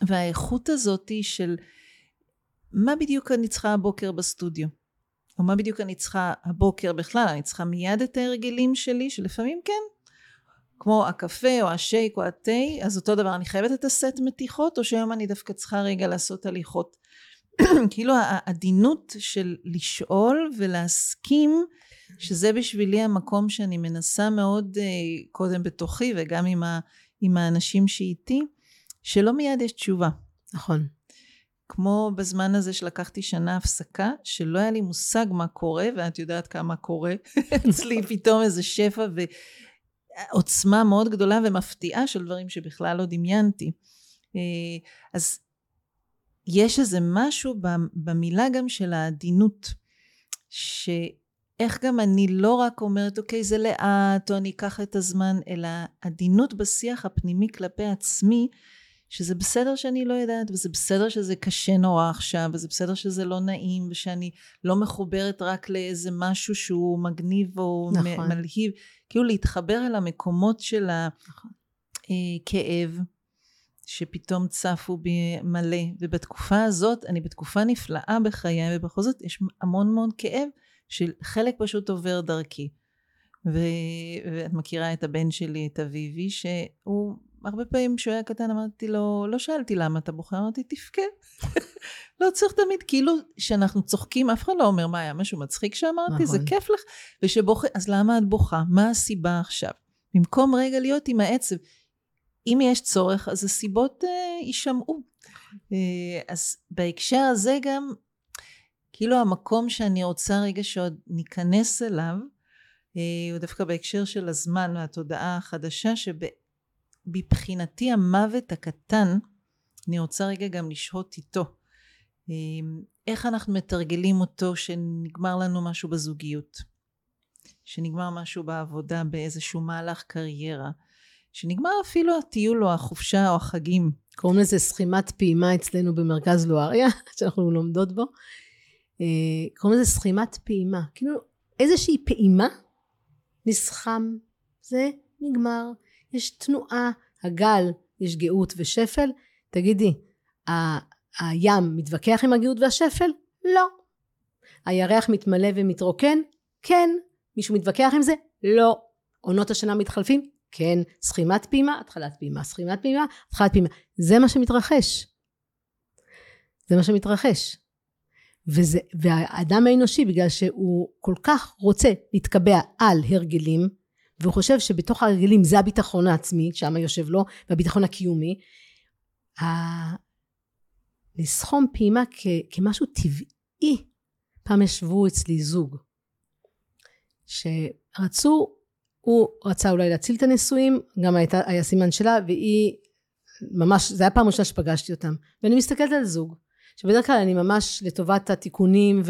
והאיכות הזאת של... מה בדיוק אני צריכה הבוקר בסטודיו? או מה בדיוק אני צריכה הבוקר בכלל? אני צריכה מיד את ההרגלים שלי, שלפעמים כן, כמו הקפה או השייק או התה, אז אותו דבר, אני חייבת את הסט מתיחות, או שהיום אני דווקא צריכה רגע לעשות הליכות. כאילו העדינות של לשאול ולהסכים, שזה בשבילי המקום שאני מנסה מאוד קודם בתוכי, וגם עם האנשים שאיתי, שלא מיד יש תשובה. נכון. כמו בזמן הזה שלקחתי שנה הפסקה, שלא היה לי מושג מה קורה, ואת יודעת כמה קורה, אצלי פתאום איזה שפע ועוצמה מאוד גדולה ומפתיעה של דברים שבכלל לא דמיינתי. אז יש איזה משהו במילה גם של העדינות, שאיך גם אני לא רק אומרת, אוקיי, זה לאט, או אני אקח את הזמן, אלא עדינות בשיח הפנימי כלפי עצמי, שזה בסדר שאני לא יודעת, וזה בסדר שזה קשה נורא עכשיו, וזה בסדר שזה לא נעים, ושאני לא מחוברת רק לאיזה משהו שהוא מגניב או נכון. מלהיב, כאילו להתחבר אל המקומות של הכאב, שפתאום צפו במלא, ובתקופה הזאת, אני בתקופה נפלאה בחיי, ובכל זאת יש המון מאוד כאב, שחלק פשוט עובר דרכי, ואת מכירה את הבן שלי, את אביבי, שהוא... הרבה פעמים שהוא היה קטן, אמרתי לו, לא שאלתי למה אתה בוכה, אמרתי, תבכה. לא צריך תמיד, כאילו שאנחנו צוחקים, אף אחד לא אומר, מה היה משהו מצחיק שאמרתי, זה כיף לך, ושבוכה, אז למה את בוכה? מה הסיבה עכשיו? במקום רגע להיות עם העצב, אם יש צורך, אז הסיבות יישמעו. אז בהקשר הזה גם, כאילו המקום שאני רוצה רגע שעוד ניכנס אליו, הוא דווקא בהקשר של הזמן והתודעה החדשה, שבבחינתי המוות הקטן, אני רוצה רגע גם לשהות איתו. איך אנחנו מתרגלים אותו שנגמר לנו משהו בזוגיות, שנגמר משהו בעבודה, באיזשהו מהלך קריירה, שנגמר אפילו הטיול או החופשה או החגים. קוראים לזה סכימת פעימה אצלנו במרכז לואריה, שאנחנו לומדות בו. קוראים לזה סכימת פעימה. כאילו איזושהי פעימה, נסחם, זה נגמר. יש תנועה, הגל, יש גאות ושפל, תגידי, הים מתווכח עם הגאות והשפל? לא. הירח מתמלא ומתרוקן? כן. מישהו מתווכח עם זה? לא. עונות השנה מתחלפים? כן. סכימת פעימה, התחלת פעימה, סכימת פעימה, התחלת פעימה. זה מה שמתרחש. זה מה שמתרחש. והאדם האנושי, בגלל שהוא כל כך רוצה להתקבע על הרגלים, והוא חושב שבתוך הרגלים זה הביטחון העצמי, שם יושב לו, והביטחון הקיומי, לסכום פעימה כמשהו טבעי. פעם ישבו אצלי זוג, שרצו, הוא רצה אולי להציל את הנישואים, גם היה סימן שלה, והיא ממש, זה היה פעם ראשונה שפגשתי אותם, ואני מסתכלת על זוג, שבדרך כלל אני ממש לטובת התיקונים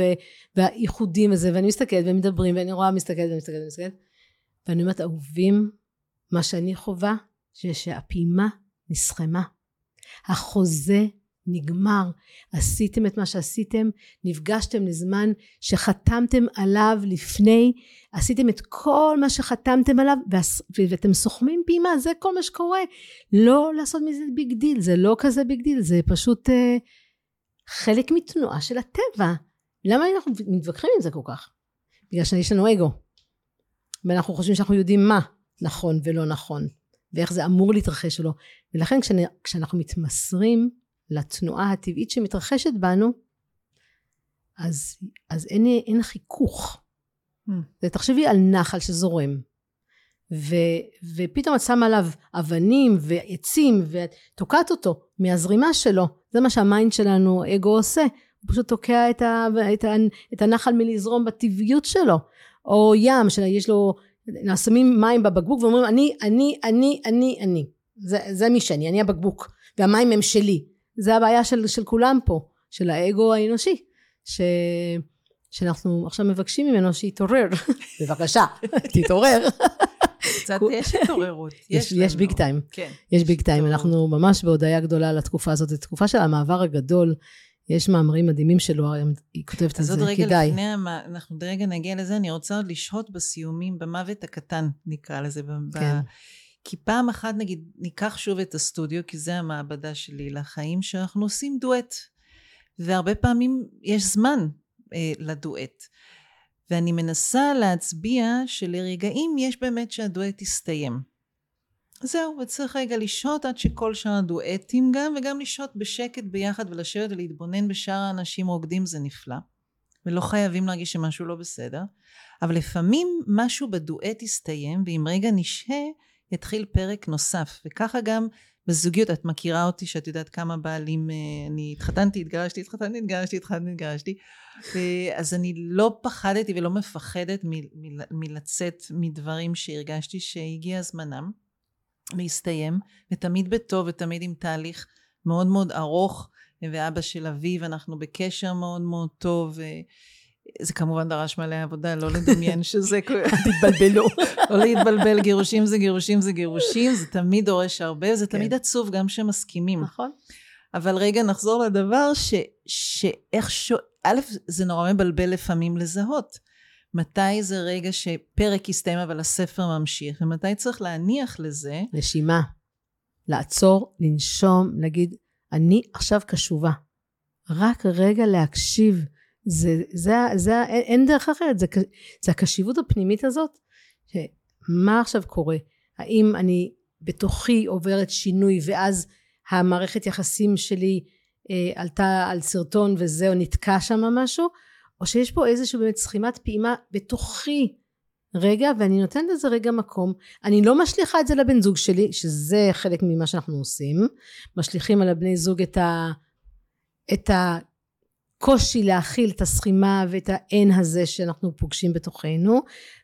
והאיחודים הזה, ואני מסתכלת ומדברים, ואני רואה מסתכלת, ואני אומרת, אהובים, מה שאני חובה, שהפעימה נסכמה, החוזה נגמר, עשיתם את מה שעשיתם, נפגשתם לזמן שחתמתם עליו לפני, עשיתם את כל מה שחתמתם עליו, ואתם סוכמים פעימה, זה כל מה שקורה, לא לעשות מזה ביג דיל, זה לא כזה ביג דיל, זה פשוט חלק מתנועה של הטבע. למה אנחנו מתווכחים עם זה כל כך? בגלל שיש לנו אגו, ואנחנו חושבים שאנחנו יודעים מה נכון ולא נכון, ואיך זה אמור להתרחש שלו, ולכן כשאנחנו מתמסרים לתנועה הטבעית שמתרחשת בנו, אז אין חיכוך. תחשבי על נחל שזורם, ופתאום את שמה עליו אבנים ועצים, ואת תוקעת אותו מהזרימה שלו, זה מה שהמיינד שלנו, אגו עושה, הוא פשוט תוקע את הנחל מלזרום בטבעיות שלו, או ים שיש לו, שמים מים בבקבוק ואומרים, אני, זה מי שאני, אני הבקבוק, והמים הם שלי. זה הבעיה של כולם פה, של האגו האנושי, שאנחנו עכשיו מבקשים ממנו שיתעורר. בבקשה, תתעורר. קצת יש התעוררות. יש ביג טיים. יש ביג טיים, אנחנו ממש בהודעה גדולה לתקופה הזאת, זו תקופה של המעבר הגדול, יש מאמרים מדהימים שלו, היא כותבת על זה, כדאי. אז עוד רגע לפני, אנחנו רגע נגיע לזה, אני רוצה עוד לשהות בסיומים, במוות הקטן נקרא לזה, כי פעם אחת נגיד, ניקח שוב את הסטודיו, כי זה המעבדה שלי לחיים, שאנחנו עושים דואט, והרבה פעמים יש זמן לדואט, ואני מנסה להצביע שלרגעים יש באמת שהדואט יסתיים. זהו, וצריך רגע לשהות עד שכל שאר הדואטים גם, וגם לשהות בשקט ביחד ולשבת ולהתבונן בשאר האנשים רוקדים, זה נפלא, ולא חייבים להרגיש שמשהו לא בסדר, אבל לפעמים משהו בדואט יסתיים, ואם רגע נשהה, יתחיל פרק נוסף, וככה גם בזוגיות. את מכירה אותי שאת יודעת כמה בעלים, אני התחתנתי, התגרשתי, אז אני לא פחדתי ולא מפחדת מלצאת מדברים שהרגשתי שהגיע זמנם, להסתיים, ותמיד בטוב, ותמיד עם תהליך מאוד מאוד ארוך, ואבא של אביב, אנחנו בקשר מאוד מאוד טוב, זה כמובן דרש מלא עבודה, לא לדמיין שזה, תתבלבלו, לא להתבלבל, גירושים, זה תמיד דורש הרבה, זה תמיד עצוב גם שמסכימים, נכון? אבל רגע נחזור לדבר, א', זה נורא מבלבל לפעמים לזהות, מתי זה רגע שפרק יסתיים אבל הספר ממשיך, ומתי צריך להניח לזה? נשימה, לעצור, לנשום, להגיד, אני עכשיו קשובה, רק רגע להקשיב, זה אין דרך אחרת, זה הקשיבות הפנימית הזאת, מה עכשיו קורה, האם אני בתוכי עוברת שינוי, ואז המערכת יחסים שלי עלתה על סרטון, וזהו נתקע שם משהו, או שיש פה איזשהו באמת סכימת פעימה בתוכי רגע, ואני נותנת לזה רגע מקום, אני לא משליחה את זה לבן זוג שלי, שזה חלק ממה שאנחנו עושים, משליכים על הבני זוג את הקושי להכיל את הסכימה ואת האין הזה שאנחנו פוגשים בתוכנו,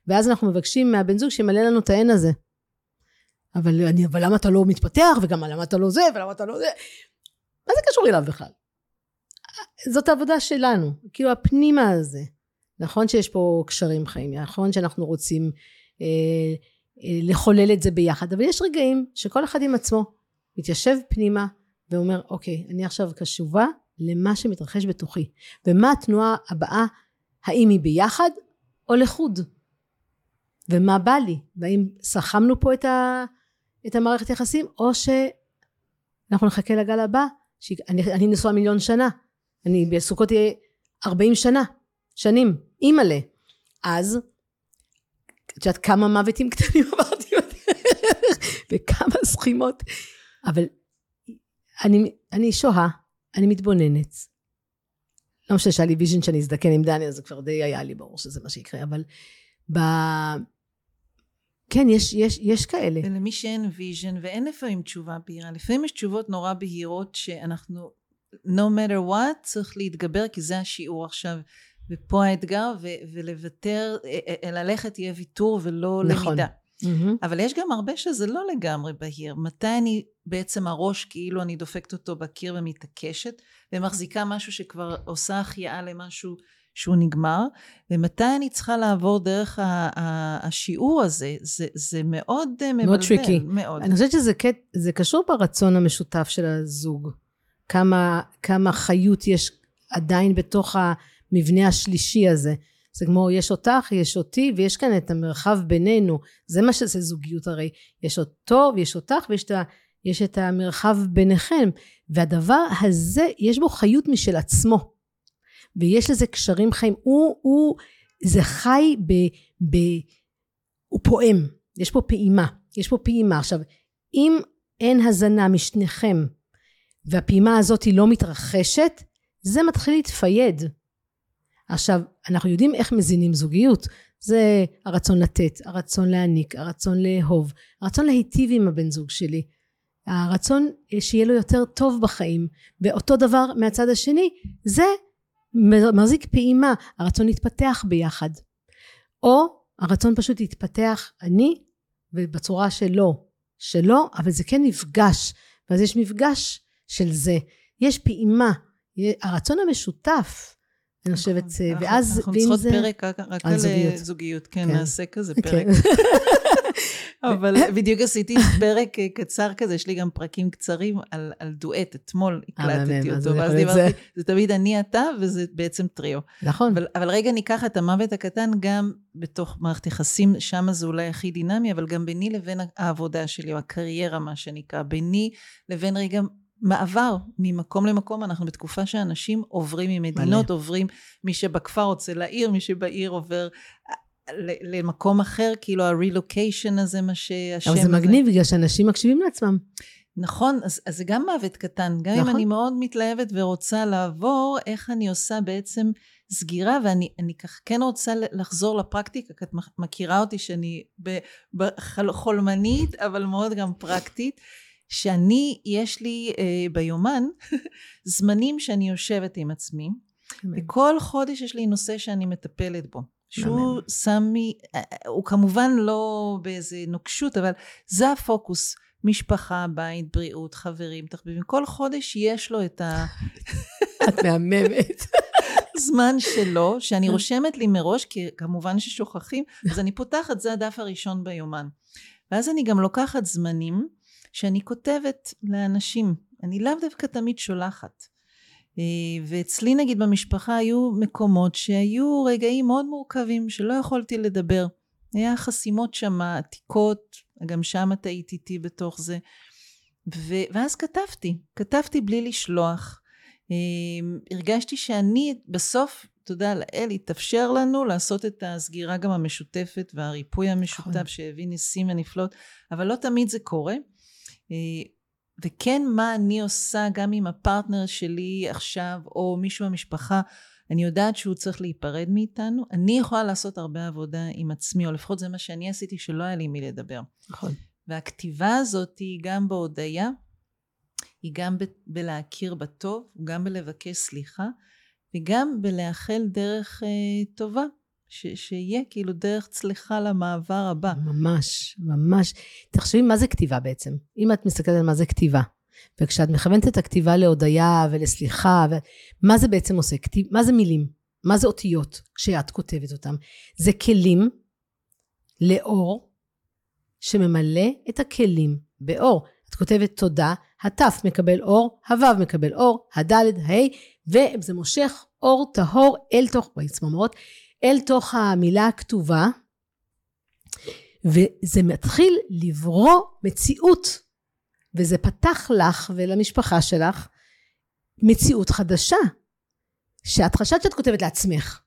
ואז אנחנו מבקשים מהבן זוג שימלא לנו את האין הזה, אבל למה אתה לא מתפתח, וגם למה אתה לא זה, ולמה אתה לא זה, מה זה קשור אליו בכלל? זאת העבודה שלנו, כאילו הפנימה הזה, נכון שיש פה קשרים חיים, נכון שאנחנו רוצים לחולל את זה ביחד, אבל יש רגעים שכל אחד עם עצמו מתיישב פנימה ואומר, אוקיי, אני עכשיו קשובה למה שמתרחש בתוכי, ומה התנועה הבאה, האם היא ביחד או לחוד, ומה בא לי, והאם סחמנו פה את המערכת יחסים, או שאנחנו נחכה לגל הבא, שאני נשואה 1,000,000 שנה, אני בסוכות תהיה 40 שנים, אם עלה, אז, את יודעת כמה מוותים קטנים עברתי וכמה סכימות, אבל אני שוהה, אני מתבוננת, לא משנה שהיה לי ויז'ן שאני אזדקן עם דני, אז זה כבר די היה לי ברור שזה מה שיקרה, אבל, כן, יש כאלה. ולמי שאין ויז'ן, ואין לפעמים תשובה בהירה, לפעמים יש תשובות נורא בהירות, שאנחנו, no matter what, צריך להתגבר, כי זה השיעור עכשיו, ופה האתגר, ולוותר, ללכת יהיה ויתור, ולא למידה. אבל יש גם הרבה שזה לא לגמרי בהיר. מתי אני בעצם הראש כאילו אני דופקת אותו בקיר ומתעקשת, ומחזיקה משהו שכבר עושה החייאה למשהו שהוא נגמר, ומתי אני צריכה לעבור דרך השיעור הזה, זה מאוד מבלבל. מאוד טריקי. אני חושבת שזה קשור ברצון המשותף של הזוג. כמה חיות יש עדיין בתוך המבנה השלישי הזה. זה כמו יש אותך, יש אותי, ויש כאן את המרחב בינינו. זה מה שזה זוגיות הרי. יש אותו, ויש אותך, ויש את המרחב ביניכם. והדבר הזה, יש בו חיות משל עצמו. ויש לזה קשרים חיים, זה חי הוא פועם, יש פה פעימה, עכשיו, אם אין הזנה משניכם, והפעימה הזאת היא לא מתרחשת, זה מתחיל להתפייד. עכשיו, אנחנו יודעים איך מזינים זוגיות, זה הרצון לתת, הרצון להעניק, הרצון לאהוב, הרצון להיטיב עם הבן זוג שלי, הרצון שיהיה לו יותר טוב בחיים, ואותו דבר מהצד השני, זה מחזיק פעימה, הרצון להתפתח ביחד, או הרצון פשוט להתפתח אני, ובצורה שלו, אבל זה כן נפגש, ואז יש מפגש של זה, יש פעימה, הרצון המשותף, אני חושבת, ואז, אנחנו צריכות פרק רק על זוגיות, כן, נעשה כזה פרק, אבל בדיוק עשיתי פרק קצר כזה, יש לי גם פרקים קצרים על דואט, אתמול הקלטתי אותו, ואז דיברתי, זה תמיד אני אתה, וזה בעצם טריו. נכון. אבל רגע ניקח את המוות הקטן, גם בתוך מערכת יחסים, שם זה אולי הכי דינמי, אבל גם ביני לבין העבודה שלי, או הקריירה מה שנקרא, ביני לבין רגע מעבר ממקום למקום, אנחנו בתקופה שאנשים עוברים ממדינות, עוברים מי שבכפר רוצה לעיר, מי שבעיר עובר למקום אחר, כאילו הרילוקיישן הזה, מה שהשם הזה. אבל זה מגניב, בגלל שאנשים מקשיבים לעצמם. נכון, אז זה גם מוות קטן, גם אם אני מאוד מתלהבת ורוצה לעבור, איך אני עושה בעצם סגירה, ואני כך כן רוצה לחזור לפרקטיקה, כי את מכירה אותי שאני חולמנית, אבל מאוד גם פרקטית, שאני, יש לי ביומן, זמנים שאני יושבת עם עצמי, וכל חודש יש לי נושא שאני מטפלת בו. שהוא שמי, הוא כמובן לא באיזה נוקשות, אבל זה הפוקוס, משפחה, בית, בריאות, חברים, תחביבים, כל חודש יש לו את את מהממת. זמן שלו, שאני רושמת לי מראש, כי כמובן ששוכחים, אז אני פותחת, זה הדף הראשון ביומן. ואז אני גם לוקחת זמנים, שאני כותבת לאנשים, אני לאו דווקא תמיד שולחת. ואצלי נגיד במשפחה היו מקומות שהיו רגעים מאוד מורכבים שלא יכולתי לדבר, היה חסימות שם, עתיקות, גם שם אתה איתי בתוך זה, ואז כתבתי בלי לשלוח, הרגשתי שאני בסוף, תודה לאל, התאפשר לנו לעשות את הסגירה גם המשותפת והריפוי המשותף שהביא ניסים ונפלות, אבל לא תמיד זה קורה, וכן מה אני עושה גם עם הפרטנר שלי עכשיו או מישהו במשפחה, אני יודעת שהוא צריך להיפרד מאיתנו, אני יכולה לעשות הרבה עבודה עם עצמי, או לפחות זה מה שאני עשיתי שלא היה לי מי לדבר. נכון. והכתיבה הזאת היא גם בהודעה, היא גם בלהכיר בטוב, גם בלבקש סליחה, וגם בלאחל דרך טובה, שיהיה כאילו דרך צליחה למעבר הבא. ממש, ממש. תחשבי מה זה כתיבה בעצם. אם את מסתכלת על מה זה כתיבה, וכשאת מכוונת את הכתיבה להודעה ולסליחה, מה זה בעצם עושה? מה זה מילים? מה זה אותיות כשאת כותבת אותם? זה כלים לאור שממלא את הכלים באור. את כותבת תודה, התף מקבל אור, הוו מקבל אור, הדלת, ההי, וזה מושך אור טהור אל תוך, צמרמורות, אל תוך המילה הכתובה, וזה מתחיל לברוא מציאות, וזה פתח לך ולמשפחה שלך, מציאות חדשה, שאת חשבת שאת כותבת לעצמך,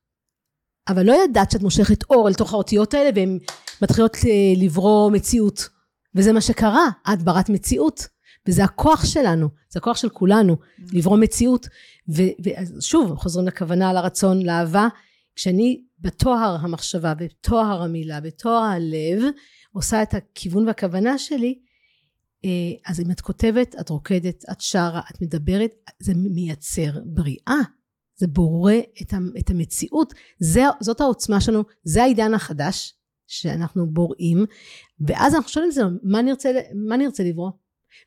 אבל לא ידעת שאת מושכת אור אל תוך האותיות האלה, והן מתחילות לברוא מציאות, וזה מה שקרה, את בראת מציאות, וזה הכוח שלנו, זה הכוח של כולנו, לברוא מציאות, ושוב, חוזרים לכוונה, לרצון, לאהבה, כשאני בתואר המחשבה, בתואר המילה, בתואר הלב, עושה את הכיוון והכוונה שלי, אז אם את כותבת, את רוקדת, את שרה, את מדברת, זה מייצר בריאה, זה בורא את המציאות, זאת העוצמה שלנו, זה העידן החדש, שאנחנו בוראים, ואז אנחנו שואלים את זה, מה נרצה לברוא?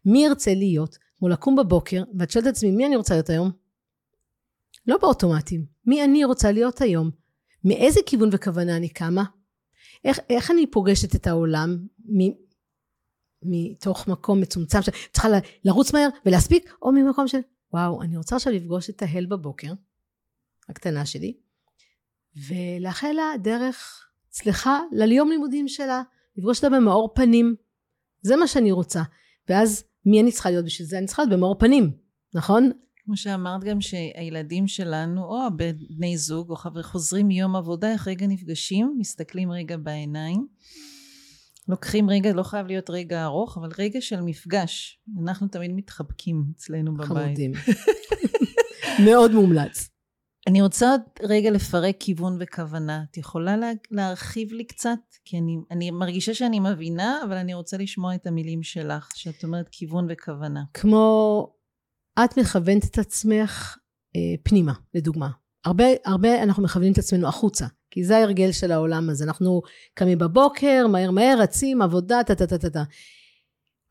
מי ירצה להיות? או לקום בבוקר, ואת שואלת את עצמי, מי אני רוצה להיות היום? לא באוטומטים, מי אני רוצה להיות היום? מאיזה כיוון וכוונה אני קמה? איך אני פוגשת את העולם? מתוך מקום מצומצם, שצריכה לרוץ מהר ולהספיק, או ממקום של, וואו, אני רוצה עכשיו לפגוש את ההל בבוקר, הקטנה שלי, ולאחל לה דרך, סליחה, ליום לימודים שלה, לפגוש אותה במאור פנים, זה מה שאני רוצה, ואז מי אני צריכה להיות בשביל זה? אני צריכה להיות במאור פנים, נכון? כמו שאמרת גם שהילדים שלנו, או בני זוג, או חברים חוזרים מיום עבודה, איך רגע נפגשים, מסתכלים רגע בעיניים, לוקחים רגע, לא חייב להיות רגע ארוך, אבל רגע של מפגש. אנחנו תמיד מתחבקים אצלנו בבית. חמודים. מאוד מומלץ. אני רוצה רגע לפרק כיוון וכוונה. את יכולה להרחיב לי קצת? כי אני מרגישה שאני מבינה, אבל אני רוצה לשמוע את המילים שלך, שאת אומרת כיוון וכוונה. כמו, את מכוונת את עצמך פנימה, לדוגמה. הרבה אנחנו מכוונים את עצמנו החוצה. כי זה ההרגל של העולם הזה, אנחנו קמים בבוקר, מהר, רצים, עבודה,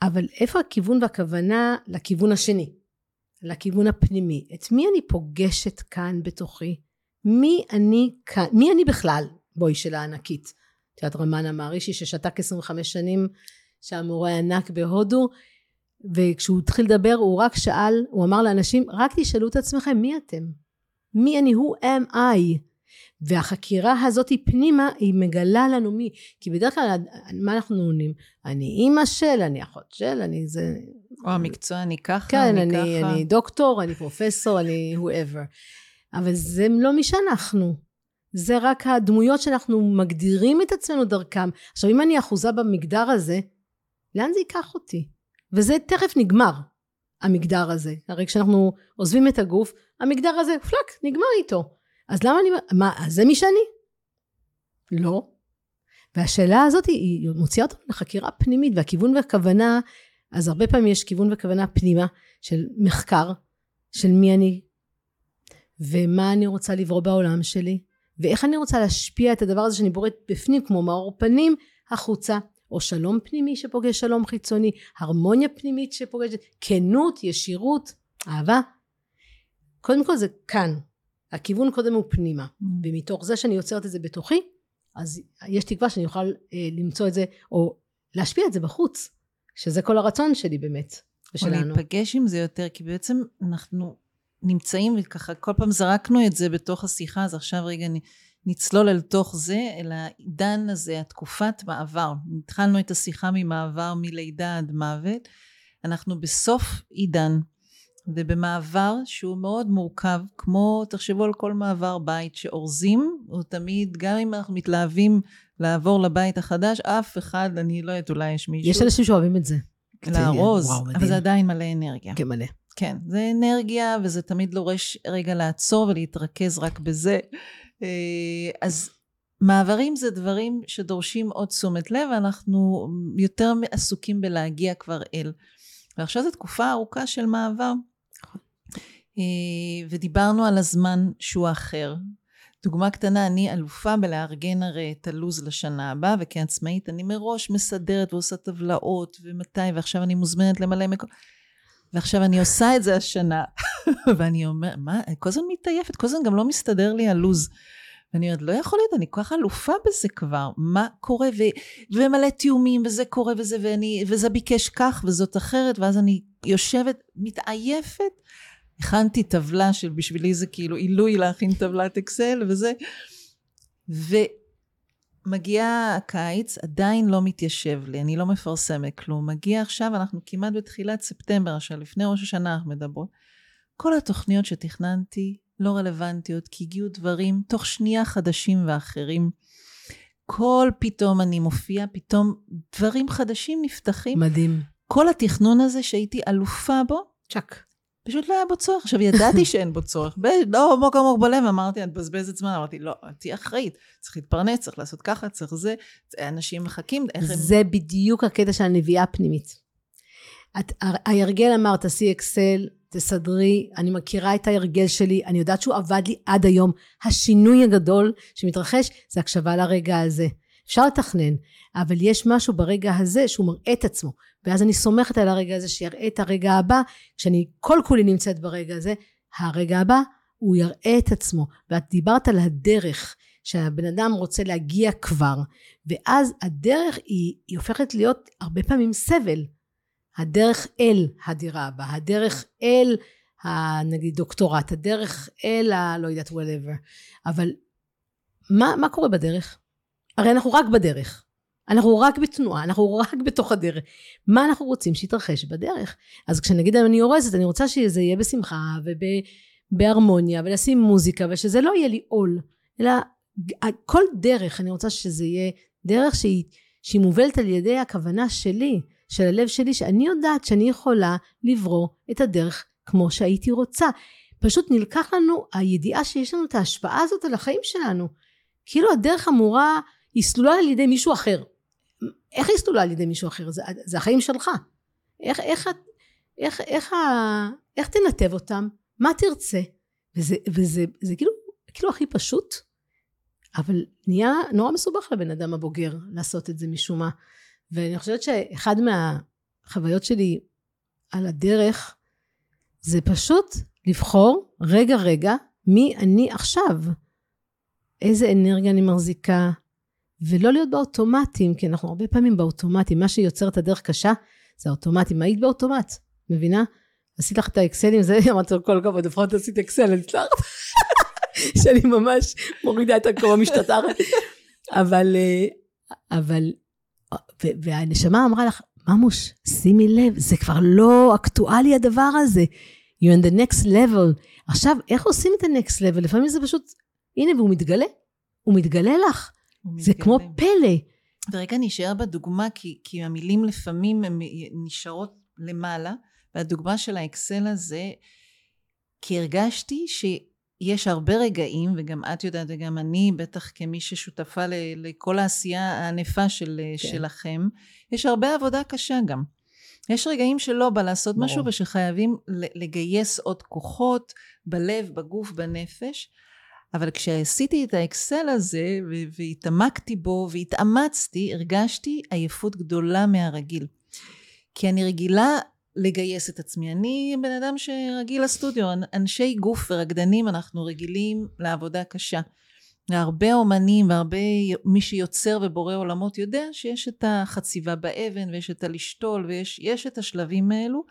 אבל איפה הכיוון והכוונה לכיוון השני, לכיוון הפנימי, את מי אני פוגשת כאן בתוכי, מי אני בכלל, בואי שלה ענקית, תיאת רמן המערישי ששתק 25 שנים, שהמורה ענק בהודו, וכשהוא התחיל לדבר הוא רק שאל, הוא אמר לאנשים, רק תשאלו את עצמכם מי אתם, מי אני, who am I, והחקירה הזאת היא פנימה, היא מגלה לנו מי, כי בדרך כלל מה אנחנו עונים? אני אמא של, אני אחות של, אני זה... או המקצוע, אני ככה, כן, אני דוקטור, אני פרופסור, אני whoever. אבל זה לא מי שאנחנו. זה רק הדמויות שאנחנו מגדירים את עצמנו דרכם. עכשיו אם אני אחוזה במגדר הזה, לאן זה ייקח אותי? וזה תכף נגמר, המגדר הזה. הרי כשאנחנו עוזבים את הגוף, המגדר הזה, פלק, נגמר איתו. אז למה אז זה מי שאני? לא. והשאלה הזאת היא מוציאה אותנו לחקירה פנימית, והכיוון והכוונה, אז הרבה פעמים יש כיוון וכוונה פנימה, של מחקר, של מי אני, ומה אני רוצה לברוא בעולם שלי, ואיך אני רוצה להשפיע את הדבר הזה שאני בוראת בפנים, כמו מאור פנים החוצה, או שלום פנימי שפוגש שלום חיצוני, הרמוניה פנימית שפוגשת, כנות, ישירות, אהבה. קודם כל זה כאן. הכיוון קודם הוא פנימה, ומתוך זה שאני יוצרת את זה בתוכי, אז יש תקווה שאני אוכל למצוא את זה, או להשפיע את זה בחוץ, שזה כל הרצון שלי באמת, ושלנו. או להיפגש עם זה יותר, כי בעצם אנחנו נמצאים, וככה כל פעם זרקנו את זה בתוך השיחה, אז עכשיו רגע נצלול אל תוך זה, אל העידן הזה, התקופת מעבר. התחלנו את השיחה ממעבר, מלידה עד מוות, אנחנו בסוף עידן, ובמעבר שהוא מאוד מורכב, כמו תחשבו על כל מעבר בית שאורזים, הוא תמיד, גם אם אנחנו מתלהבים לעבור לבית החדש, אף אחד, אני לא יודעת, אולי יש מישהו. יש אנשים שאוהבים את זה. להרוז, אבל זה עדיין מלא אנרגיה. כן, מלא. כן, זה אנרגיה, וזה תמיד דורש רגע לעצור ולהתרכז רק בזה. אז מעברים זה דברים שדורשים עוד תשומת לב, אנחנו יותר עסוקים בלהגיע כבר אל. ועכשיו זו תקופה ארוכה של מעבר. ודיברנו על הזמן שהוא האחר. דוגמה קטנה, אני אלופה בלארגן הרי את הלוז לשנה הבאה, וכעצמאית אני מראש מסדרת ועושה טבלאות ומתי, ועכשיו אני מוזמנת למלא מקום. ועכשיו אני עושה את זה השנה. ואני אומרת, מה? כל הזמן מתעייפת, כל הזמן גם לא מסתדר לי הלוז. ואני אומרת, לא יכול להיות, אני כל כך אלופה בזה כבר, מה קורה, ומלא תיאומים, וזה קורה, וזה ביקש כך, וזאת אחרת, ואז אני יושבת, מתעייפת, הכנתי טבלה, שבשבילי זה כאילו עילוי להכין טבלת אקסל, וזה, ומגיע הקיץ, עדיין לא מתיישב לי, אני לא מפרסמת כלום, מגיע עכשיו, אנחנו כמעט בתחילת ספטמבר, עכשיו לפני ראש השנה אנחנו מדברות, כל התוכניות שתכננתי, לא רלוונטיות, כי הגיעו דברים תוך שנייה חדשים ואחרים. כל פתאום אני מופיעה, פתאום דברים חדשים נפתחים. מדהים. כל התכנון הזה שהייתי אלופה בו, צ'ק. פשוט לא היה בו צורך. עכשיו ידעתי שאין בו צורך. לא, מוק עמוק בלב, אמרתי, את בזבזת זמן, אמרתי, לא, תהיה אחראית, צריך להתפרנס, צריך לעשות ככה, צריך זה, אנשים מחכים. זה בדיוק הקטע של הנביאה הפנימית. ההרגל אמר, תעשי אקסל, תסדרי, אני מכירה את ההרגל שלי, אני יודעת שהוא עבד לי עד היום, השינוי הגדול שמתרחש, זה הקשבה לרגע הזה, אפשר לתכנן, אבל יש משהו ברגע הזה שהוא מראה את עצמו, ואז אני סומכת על הרגע הזה שיראה את הרגע הבא, כשאני כל כולי נמצאת ברגע הזה, הרגע הבא הוא יראה את עצמו, ואת דיברת על הדרך שהבן אדם רוצה להגיע כבר, ואז הדרך היא הופכת להיות הרבה פעמים סבל, הדרך אל הדירה הבא, הדרך אל נגיד דוקטורט, הדרך אל לא יודעת whatever, אבל מה קורה בדרך? הרי אנחנו רק בדרך, אנחנו רק בתנועה, אנחנו רק בתוך הדרך, מה אנחנו רוצים שיתרחש בדרך? אז כשנגיד אני אורזת, אני רוצה שזה יהיה בשמחה ובהרמוניה, ולשים מוזיקה, ושזה לא יהיה לי עול, אלא כל דרך אני רוצה שזה יהיה דרך שהיא מובלת על ידי הכוונה שלי, של הלב שלי, שאני יודעת שאני יכולה לברוא את הדרך כמו שהייתי רוצה. פשוט נלקח לנו הידיעה שיש לנו את ההשפעה הזאת על החיים שלנו. כאילו הדרך אמורה, היא סלולה על ידי מישהו אחר. איך היא סלולה על ידי מישהו אחר? זה החיים שלך. איך תנתב אותם? מה תרצה? וזה כאילו הכי פשוט, אבל נהיה נורא מסובך לבן אדם הבוגר לעשות את זה משום מה. ואני חושבת שאחד מהחוויות שלי על הדרך, זה פשוט לבחור רגע מי אני עכשיו, איזה אנרגיה אני מרזיקה, ולא להיות באוטומטים, כי אנחנו הרבה פעמים באוטומטים, מה שיוצר את הדרך קשה זה האוטומטים, מה היית באוטומט, מבינה? עשית לך את האקסלים, זה אמרת כל כבוד, לפחות עשית אקסל, אני תלך, שאני ממש מורידה את הקומה משתתרת, אבל והנשמה אמרה לך, ממוש, שימי לב, זה כבר לא אקטואלי הדבר הזה, you're on the next level, עכשיו איך עושים את ה-next level, לפעמים זה פשוט, הנה והוא מתגלה, הוא מתגלה לך, זה כמו פלא. ורגע נשאר בדוגמה, כי המילים לפעמים הן נשארות למעלה, והדוגמה של האקסל הזה, כי הרגשתי שיש הרבה רגעים, וגם את יודעת וגם אני, בטח כמי ששותפה לכל העשייה הענפה שלכם, יש הרבה עבודה קשה גם. יש רגעים שלא בא לעשות משהו, ושחייבים לגייס עוד כוחות, בלב, בגוף, בנפש, אבל כשעשיתי את האקסל הזה, והתעמקתי בו, והתאמצתי, הרגשתי עייפות גדולה מהרגיל. כי אני רגילה לגייס את עצמי. אני בן אדם שרגיל לסטודיו, אנשי גוף ורקדנים, אנחנו רגילים לעבודה קשה. הרבה אומנים והרבה מי שיוצר ובורא עולמות יודע שיש את החציבה באבן, ויש את הלשתול, ויש את השלבים האלו,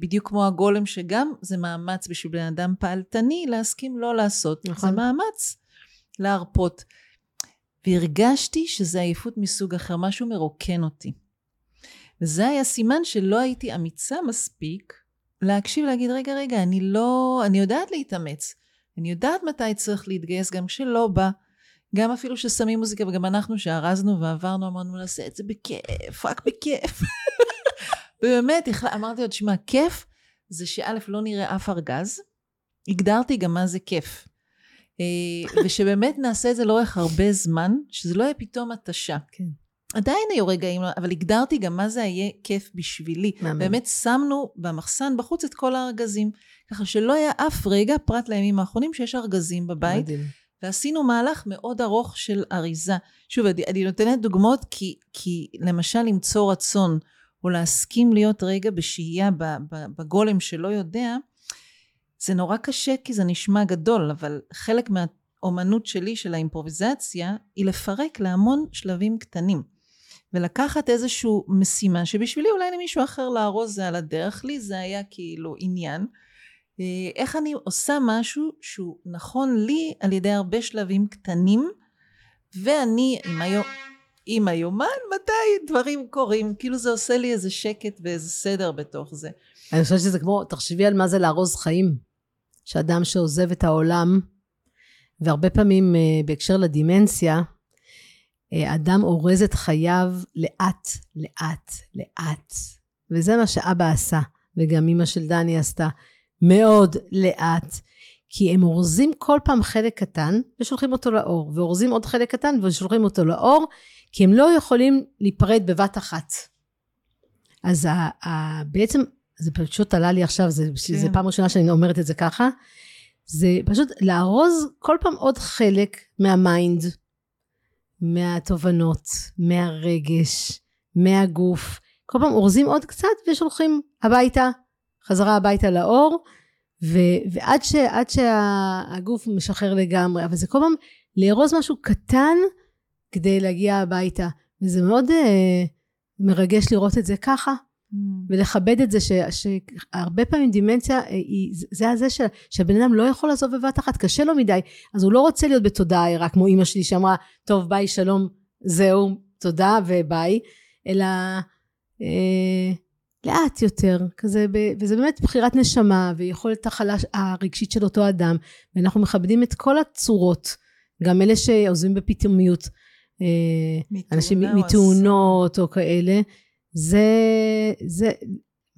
בדיוק כמו הגולם שגם זה מאמץ בשביל בן אדם פעלתני להסכים לא לעשות, זה מאמץ להרפות, והרגשתי שזה עייפות מסוג אחר, משהו מרוקן אותי, וזה היה סימן שלא הייתי אמיצה מספיק להקשיב, להגיד רגע אני יודעת להתאמץ, אני יודעת מתי צריך להתגייס, גם כשלא בא, גם אפילו ששמים מוזיקה, וגם אנחנו שארזנו ועברנו אמרנו נעשה את זה בכיף, רק בכיף. באמת, אמרתי עוד שמה, כיף זה שאלף לא נראה אף ארגז, הגדרתי גם מה זה כיף, ושבאמת נעשה את זה לאורך הרבה זמן, שזה לא יהיה פתאום התשה, עדיין היו רגעים, אבל הגדרתי גם מה זה יהיה כיף בשבילי, באמת שמנו במחסן בחוץ את כל הארגזים, ככה שלא היה אף רגע פרט לימים האחרונים שיש ארגזים בבית, ועשינו מהלך מאוד ארוך של אריזה, שוב אני נותנת דוגמאות, כי למשל למצוא רצון, או להסכים להיות רגע בשהייה בגולם שלא יודע, זה נורא קשה כי זה נשמע גדול, אבל חלק מהאומנות שלי של האימפרוביזציה, היא לפרק להמון שלבים קטנים, ולקחת איזשהו משימה, שבשבילי אולי למישהו אחר להרוז זה על הדרך, לי זה היה כאילו עניין, איך אני עושה משהו שהוא נכון לי, על ידי הרבה שלבים קטנים, ואני עם היומן, מתי דברים קורים, כאילו זה עושה לי איזה שקט ואיזה סדר בתוך זה. אני חושבת שזה כמו, תחשבי על מה זה לארוז חיים, שאדם שעוזב את העולם, והרבה פעמים בהקשר לדימנציה, אדם אורז את חייו לאט, וזה מה שאבא עשה, וגם אמא של דני עשתה, מאוד לאט, כי הם אורזים כל פעם חלק קטן, ושולחים אותו לאור, ואורזים עוד חלק קטן, ושולחים אותו לאור, כי הם לא יכולים להיפרד בבת אחת. אז בעצם, זה פשוט עלה לי עכשיו, זה פעם ראשונה שאני אומרת את זה ככה, זה פשוט לארוז כל פעם עוד חלק מהמיינד, מהתובנות, מהרגש, מהגוף, כל פעם אורזים עוד קצת ושולחים הביתה, חזרה הביתה לאור, ועד שהגוף משחרר לגמרי, אבל זה כל פעם לארוז משהו קטן כדי להגיע הביתה, וזה מאוד מרגש לראות את זה ככה, ולכבד את זה שהרבה פעמים דימנציה זה הזה שהבן אדם לא יכול לעזוב בבת אחת, קשה לו מדי, אז הוא לא רוצה להיות בתודעה, רק כמו אמא שלי שאמרה טוב ביי שלום זהו תודה וביי, אלא לאט יותר כזה, וזה באמת בחירת נשמה ויכולת החלה הרגשית של אותו אדם, ואנחנו מכבדים את כל הצורות, גם אלה שעוזבים בפתאומיות, אנשים מתאונות או כאלה, זה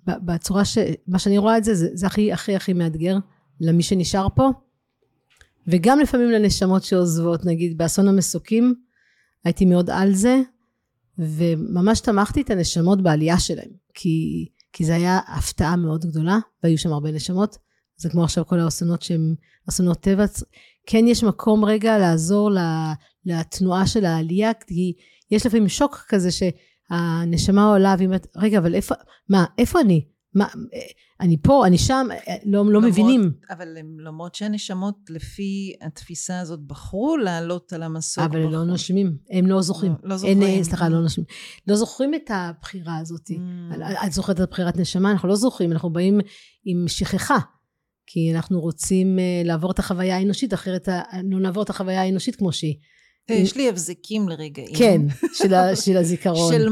בצורה מה שאני רואה את זה, זה הכי הכי הכי מאתגר למי שנשאר פה, וגם לפעמים לנשמות שעוזבות. נגיד באסון המסוקים הייתי מאוד על זה, וממש תמכתי את הנשמות בעלייה שלהם, כי זה היה הפתעה מאוד גדולה, והיו שם הרבה נשמות. זה כמו עכשיו כל האסונות שהם אסונות טבע, כן יש מקום רגע לעזור לתנועה של העלייה, כי יש לפעמים שוק כזה שהנשמה עולה, ואם את, רגע, אבל איפה אני? אני פה, אני שם, לא מבינים. אבל למרות שהנשמות לפי התפיסה הזאת בחרו לעלות על המסוק. אבל לא נושמים, הם לא זוכרים. סליחה, לא נושמים. לא זוכרים את הבחירה הזאת. את זוכרת את בחירת נשמה, אנחנו לא זוכרים, אנחנו באים עם שכחה. כי אנחנו רוצים לעבור את החוויה האנושית, אחרת לא נעבור את החוויה האנושית כמו שהיא. יש לי הבזקים לרגעים. כן, של הזיכרון. של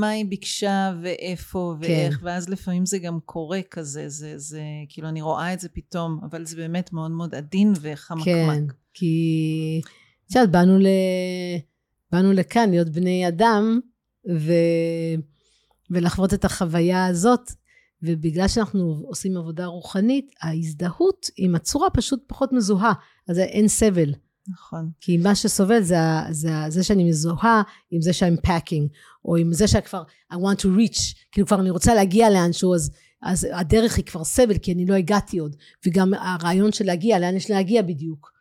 מה היא ביקשה ואיפה ואיך, ואז לפעמים זה גם קורה כזה, זה כאילו אני רואה את זה פתאום, אבל זה באמת מאוד מאוד עדין וחמקמק. כן, כי שאת באנו לכאן להיות בני אדם, ולחוות את החוויה הזאת, ובגלל שאנחנו עושים עבודה רוחנית, ההזדהות עם הצורה פשוט פחות מזוהה, אז אין סבל. נכון. כי מה שסובל זה שאני מזוהה עם זה שאני packing, או עם זה שכבר I want to reach, כאילו כבר אני רוצה להגיע לאנשהו, אז הדרך היא כבר סבל, כי אני לא הגעתי עוד, וגם הרעיון של להגיע, לאן יש להגיע בדיוק,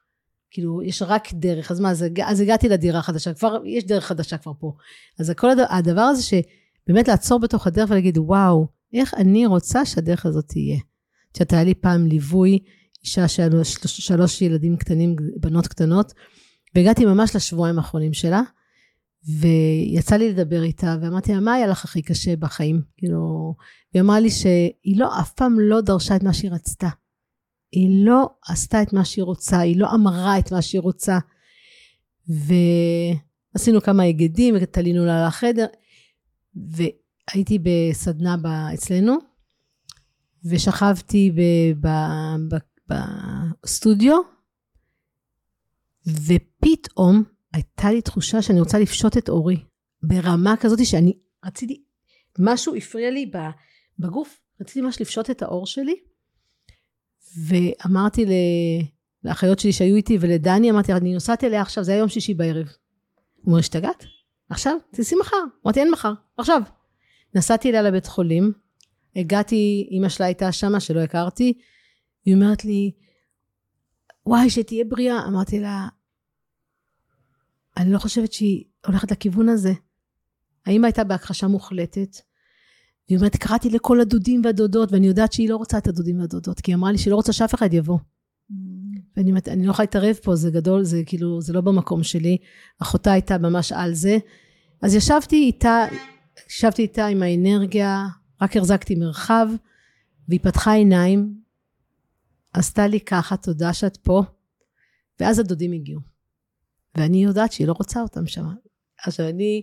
כאילו יש רק דרך, אז מה, אז הגעתי לדירה חדשה, כבר יש דרך חדשה כבר פה, אז כל הדבר הזה שבאמת לעצור בתוך הדרך ולהגיד וואו, איך אני רוצה שהדרך הזאת תהיה. כשהיה לי פעם ליווי, אישה שהיו שלוש ילדים קטנים, בנות קטנות, והגעתי ממש לשבועיים האחרונים שלה, ויצא לי לדבר איתה, ואמרתי, מה היה לך הכי קשה בחיים? כאילו, והיא אמרה לי שהיא אף פעם לא דרשה את מה שהיא רצתה. היא לא עשתה את מה שהיא רוצה, היא לא אמרה את מה שהיא רוצה, ועשינו כמה היגדים, ותלינו לה לחדר, הייתי בסדנה אצלנו, ושכבתי בסטודיו, ופתאום הייתה לי תחושה שאני רוצה לפשוט את אורי, ברמה כזאת שאני רציתי, משהו הפריע לי בגוף, רציתי ממש לפשוט את האור שלי, ואמרתי לאחיות שלי שהיו איתי ולדני, אמרתי, אני נוסעת אליה עכשיו, זה היה יום שישי בערב. הוא אומר, השתגעת? עכשיו? תנסי מחר. אמרתי, אין מחר, עכשיו. נסעתי אליה לבית חולים, הגעתי, אמא שלה הייתה שמה שלא הכרתי, היא אומרת לי, וואי שתהיה בריאה, אמרתי לה, אני לא חושבת שהיא הולכת לכיוון הזה, האמא הייתה בהכחשה מוחלטת, היא אומרת, קראתי לכל הדודים והדודות, ואני יודעת שהיא לא רוצה את הדודים והדודות, כי היא אמרה לי שהיא לא רוצה שאף אחד יבוא, ואני אומרת, אני לא יכולה להתערב פה, זה גדול, זה כאילו, זה לא במקום שלי, אחותה הייתה ממש על זה, אז ישבתי איתה עם האנרגיה, רק הרזקתי מרחב, והיא פתחה עיניים, עשתה לי ככה, תודה שאת פה, ואז הדודים הגיעו, ואני יודעת שהיא לא רוצה אותם שם, עכשיו אני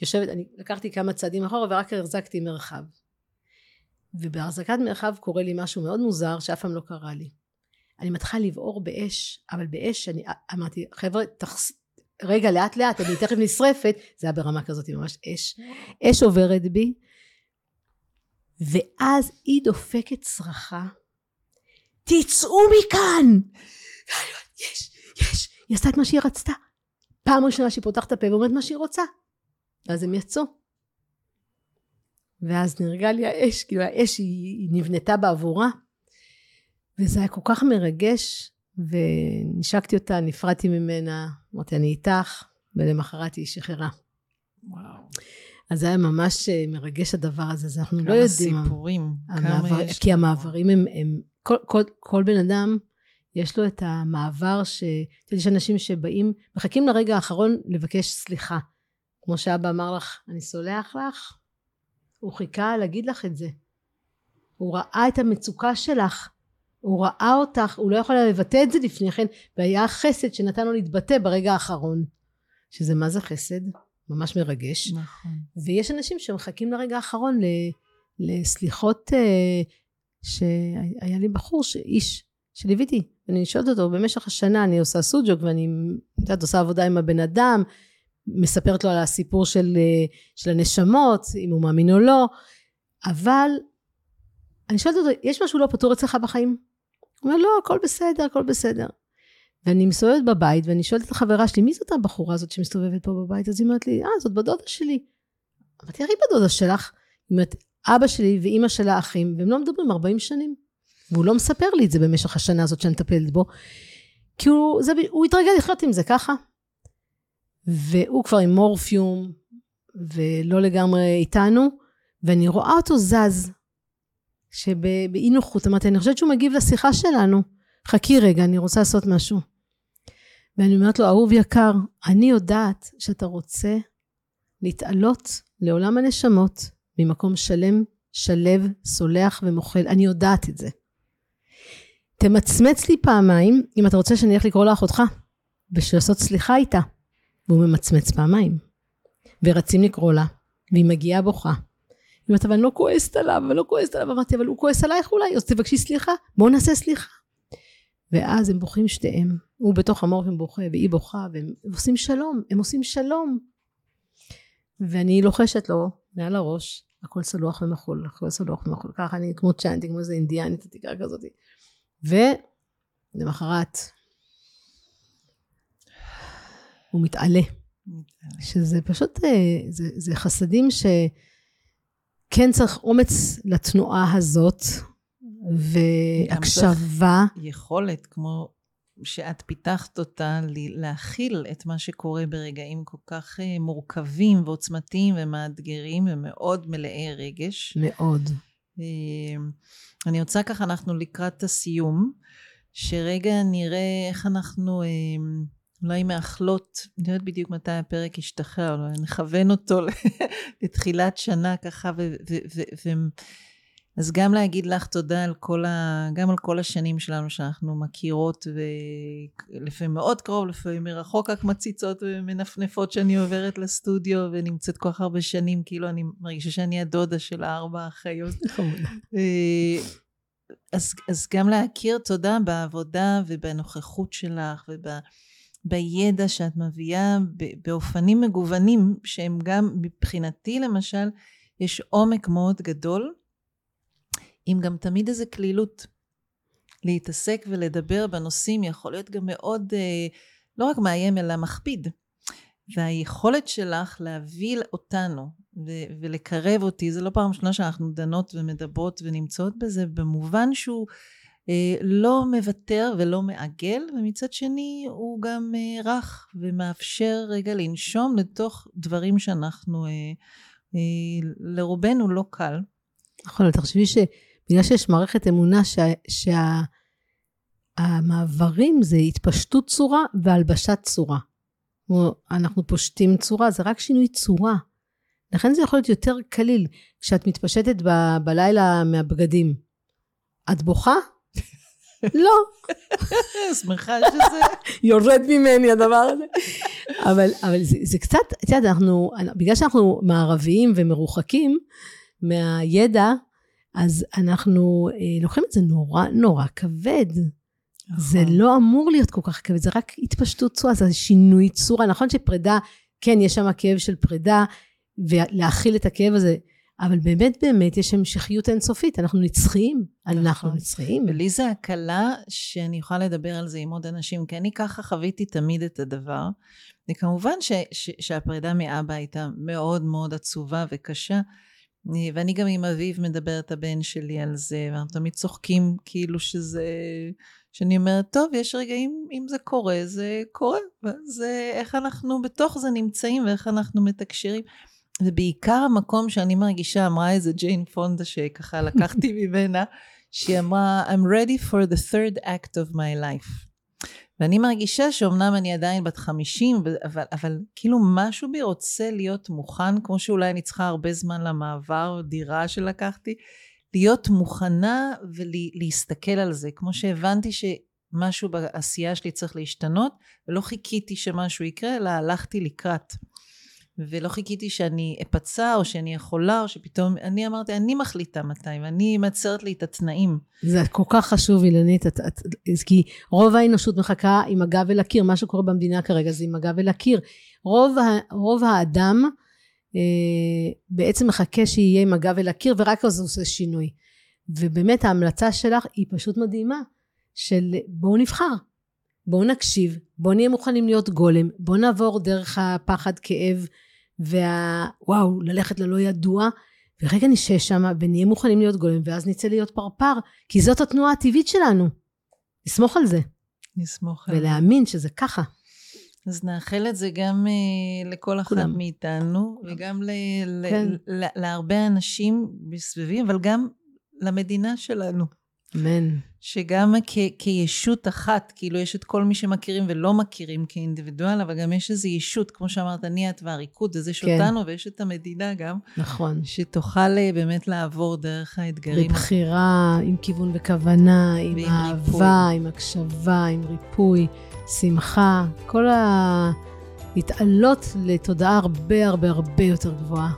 יושבת, אני לקחתי כמה צעדים אחורה, ורק הרזקתי מרחב, ובהרזקת מרחב קורה לי משהו מאוד מוזר, שאף פעם לא קרה לי, אני מתחילה לבעור באש, אבל באש, אני אמרתי, חבר'ה, רגע, לאט לאט, אני תכף נשרפת, זה היה ברמה כזאת, ממש אש. אש עוברת בי, ואז היא דופקת צרחה, תצאו מכאן! יש, היא עשתה את מה שהיא רצתה. פעם ראשונה שהיא פותחת הפה, ואומרת מה שהיא רוצה. ואז הם יצאו. ואז נרגע לי האש, כאילו האש היא נבנתה בעבורה, וזה היה כל כך מרגש, ונשקתי אותה, נפרדתי ממנה, אמרתי אני איתך, ולמחרת היא שחררה. וואו. אז זה היה ממש מרגש הדבר הזה, אז אנחנו לא יודעים. כמה סיפורים. כי המעברים הם, כל בן אדם יש לו את המעבר יש אנשים שבאים, מחכים לרגע האחרון לבקש סליחה. כמו שאבא אמר לך, אני סולח לך, הוא חיכה להגיד לך את זה. הוא ראה את המצוקה שלך, הוא ראה אותך, הוא לא יכול לבטא את זה לפני כן, והיה חסד שנתן לו להתבטא ברגע האחרון. שזה מה זה חסד? ממש מרגש. נכון. ויש אנשים שמחכים לרגע האחרון לסליחות, שהיה לי בחור, איש שליוויתי, ואני שואלת אותו, במשך השנה אני עושה סוג'וק, ואני עושה עבודה עם הבן אדם, מספרת לו על הסיפור של הנשמות, אם הוא מאמין או לא, אבל אני שואלת אותו, יש משהו לא פתור אצלך בחיים? הוא אומר, לא, הכל בסדר, הכל בסדר. ואני מסתובבת בבית, ואני שואלת את החברה שלי, מי זאת הבחורה הזאת שמסתובבת פה בבית? אז היא אומרת לי, זאת בדודה שלי. אמרתי, הרי בדודה שלך, היא אומרת, אבא שלי ואימא שלה אחים, והם לא מדברים 40 שנים. והוא לא מספר לי את זה במשך השנה הזאת שאני מטפלת בו, כי הוא התרגל לחיות עם זה ככה. והוא כבר עם מורפיום, ולא לגמרי איתנו, ואני רואה אותו זז, שבאי נוחות, אמרתי, אני חושבת שהוא מגיב לשיחה שלנו, חכי רגע, אני רוצה לעשות משהו. ואני אומרת לו, אהוב יקר, אני יודעת שאתה רוצה להתעלות לעולם הנשמות, ממקום שלם, שלב, סולח ומוחל, אני יודעת את זה. תמצמץ לי פעמיים, אם אתה רוצה שאני אלך לקרוא לאחותך, ושלעשות סליחה איתה. והוא ממצמץ פעמיים, ורצים לקרוא לה, והיא מגיעה בוכה. היא אומרת, אבל אני לא כועסת עליו, אמרתי, אבל הוא כועס עלייך אולי, אז תבקשי סליחה, בואו נעשה סליחה. ואז הם בוכים שתיהם, הוא בתוך המורפים בוכה, והיא בוכה, והם עושים שלום, ואני לוחשת לו, מעל הראש, הכל סלוח ומחול, ככה אני כמו צ'אנטי, כמו איזה אינדיאנית, עתיקה כזאת, ולמחרת, הוא מתעלה, שזה פשוט, זה חסדים שכן צריך אומץ לתנועה הזאת, והקשבה. יכולת, כמו שאת פיתחת אותה, להכיל את מה שקורה ברגעים כל כך מורכבים ועוצמתיים ומאתגרים, ומאוד מלאי רגש. מאוד. אני רוצה ככה, אנחנו לקראת הסיום, שרגע נראה איך אנחנו... אולי מאחלות, אני יודעת בדיוק מתי הפרק ישתחרר, אולי נכוון אותו לתחילת שנה ככה, אז גם להגיד לך תודה על כל גם על כל השנים שלנו שאנחנו מכירות, ולפעמים מאוד קרוב, לפעמים מרחוק, רק מציצות ומנפנפות שאני עוברת לסטודיו, ונמצאת כל כך הרבה שנים, כאילו אני מרגישה שאני הדודה של 4 אחיות. אז גם להכיר תודה בעבודה, ובנוכחות שלך, בידע שאת מביאה באופנים מגוונים, שהם גם מבחינתי למשל, יש עומק מאוד גדול, עם גם תמיד איזה כלילות, להתעסק ולדבר בנושאים, יכול להיות גם מאוד, לא רק מאיים אלא מכביד, והיכולת שלך להביא אותנו, ולקרב אותי, זה לא פעם שנה שאנחנו דנות ומדברות ונמצאות בזה, במובן שהוא, לא מוותר ולא מעגל, ומצד שני הוא גם רך ומאפשר רגע לנשום לתוך דברים שאנחנו לרובנו לא קל. נכון, תחשבי שבגלל שיש מערכת אמונה שהמעברים זה התפשטות צורה והלבשת צורה. אנחנו פושטים צורה, זה רק שינוי צורה. לכן זה יכול להיות יותר קליל כשאת מתפשטת בלילה מהבגדים. את בוכה? לא. שמחה שזה יורד ממני הדבר הזה. אבל זה קצת, בגלל שאנחנו מערביים ומרוחקים מהידע, אז אנחנו לוקחים את זה נורא נורא כבד. זה לא אמור להיות כל כך כבד, זה רק התפשטות צורה, זה שינוי צורה. נכון שפרידה, כן, יש שם הכאב של פרידה, ולהכיל את הכאב הזה, אבל באמת באמת יש המשכיות אינסופית, אנחנו נצחיים, ולי זה הקלה שאני יכולה לדבר על זה עם עוד אנשים, כי אני ככה חוויתי תמיד את הדבר, וכמובן שהפרידה מאבא הייתה מאוד מאוד עצובה וקשה, ואני גם עם אביב מדברת הבן שלי על זה, ואנחנו תמיד צוחקים כאילו שזה, שאני אומרת, טוב, יש רגעים, אם זה קורה, זה קורה, זה איך אנחנו בתוך זה נמצאים, ואיך אנחנו מתקשרים, ובעיקר המקום שאני מרגישה, אמרה איזה ג'יין פונדה, שככה לקחתי ממנה, שהיא אמרה, I'm ready for the third act of my life, ואני מרגישה שאומנם אני עדיין בת 50, אבל כאילו משהו בי רוצה להיות מוכן, כמו שאולי אני צריכה הרבה זמן למעבר, דירה שלקחתי, להיות מוכנה ולהסתכל על זה, כמו שהבנתי שמשהו בעשייה שלי צריך להשתנות, ולא חיכיתי שמשהו יקרה, אלא הלכתי לקראת, ולא חיכיתי שאני אפצע, או שאני יכולה, או שפתאום, אני אמרתי, אני מחליטה מתי, ואני מצרת לי את התנאים. זה כל כך חשוב, אילנית, כי רוב האנושות מחכה עם הגב אל הקיר, מה שקורה במדינה כרגע זה עם הגב אל הקיר, רוב האדם בעצם מחכה שיהיה עם הגב אל הקיר, ורק אז הוא עושה שינוי, ובאמת ההמלצה שלך היא פשוט מדהימה, של בואו נבחר, בואו נקשיב, בואו נהיה מוכנים להיות גולם, בואו נעבור דרך הפחד, כאב, וואו, ללכת ללא ידוע, ורגע נשא שם, ונהיה מוכנים להיות גולם, ואז נצא להיות פרפר, כי זאת התנועה הטבעית שלנו. נסמוך על זה. נסמוך על זה. ולהאמין שזה ככה. אז נאחל את זה גם לכל אחד מאיתנו, וגם להרבה אנשים בסביבי, אבל גם למדינה שלנו. אמן. שגם כישות אחת, כאילו יש את כל מי שמכירים ולא מכירים כאינדיבידואל, אבל גם יש איזו ישות, כמו שאמרת, אני את והריקוד, זה שאותנו, ויש את המדינה גם. נכון. שתוכל באמת לעבור דרך האתגרים. בבחירה, עם כיוון וכוונה, עם אהבה, עם הקשבה, עם ריפוי, שמחה, כל ההתעלות לתודעה הרבה הרבה הרבה יותר גבוהה.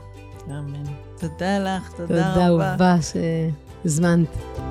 אמן. תודה לך, תודה רבה. תודה רבה שזמנת.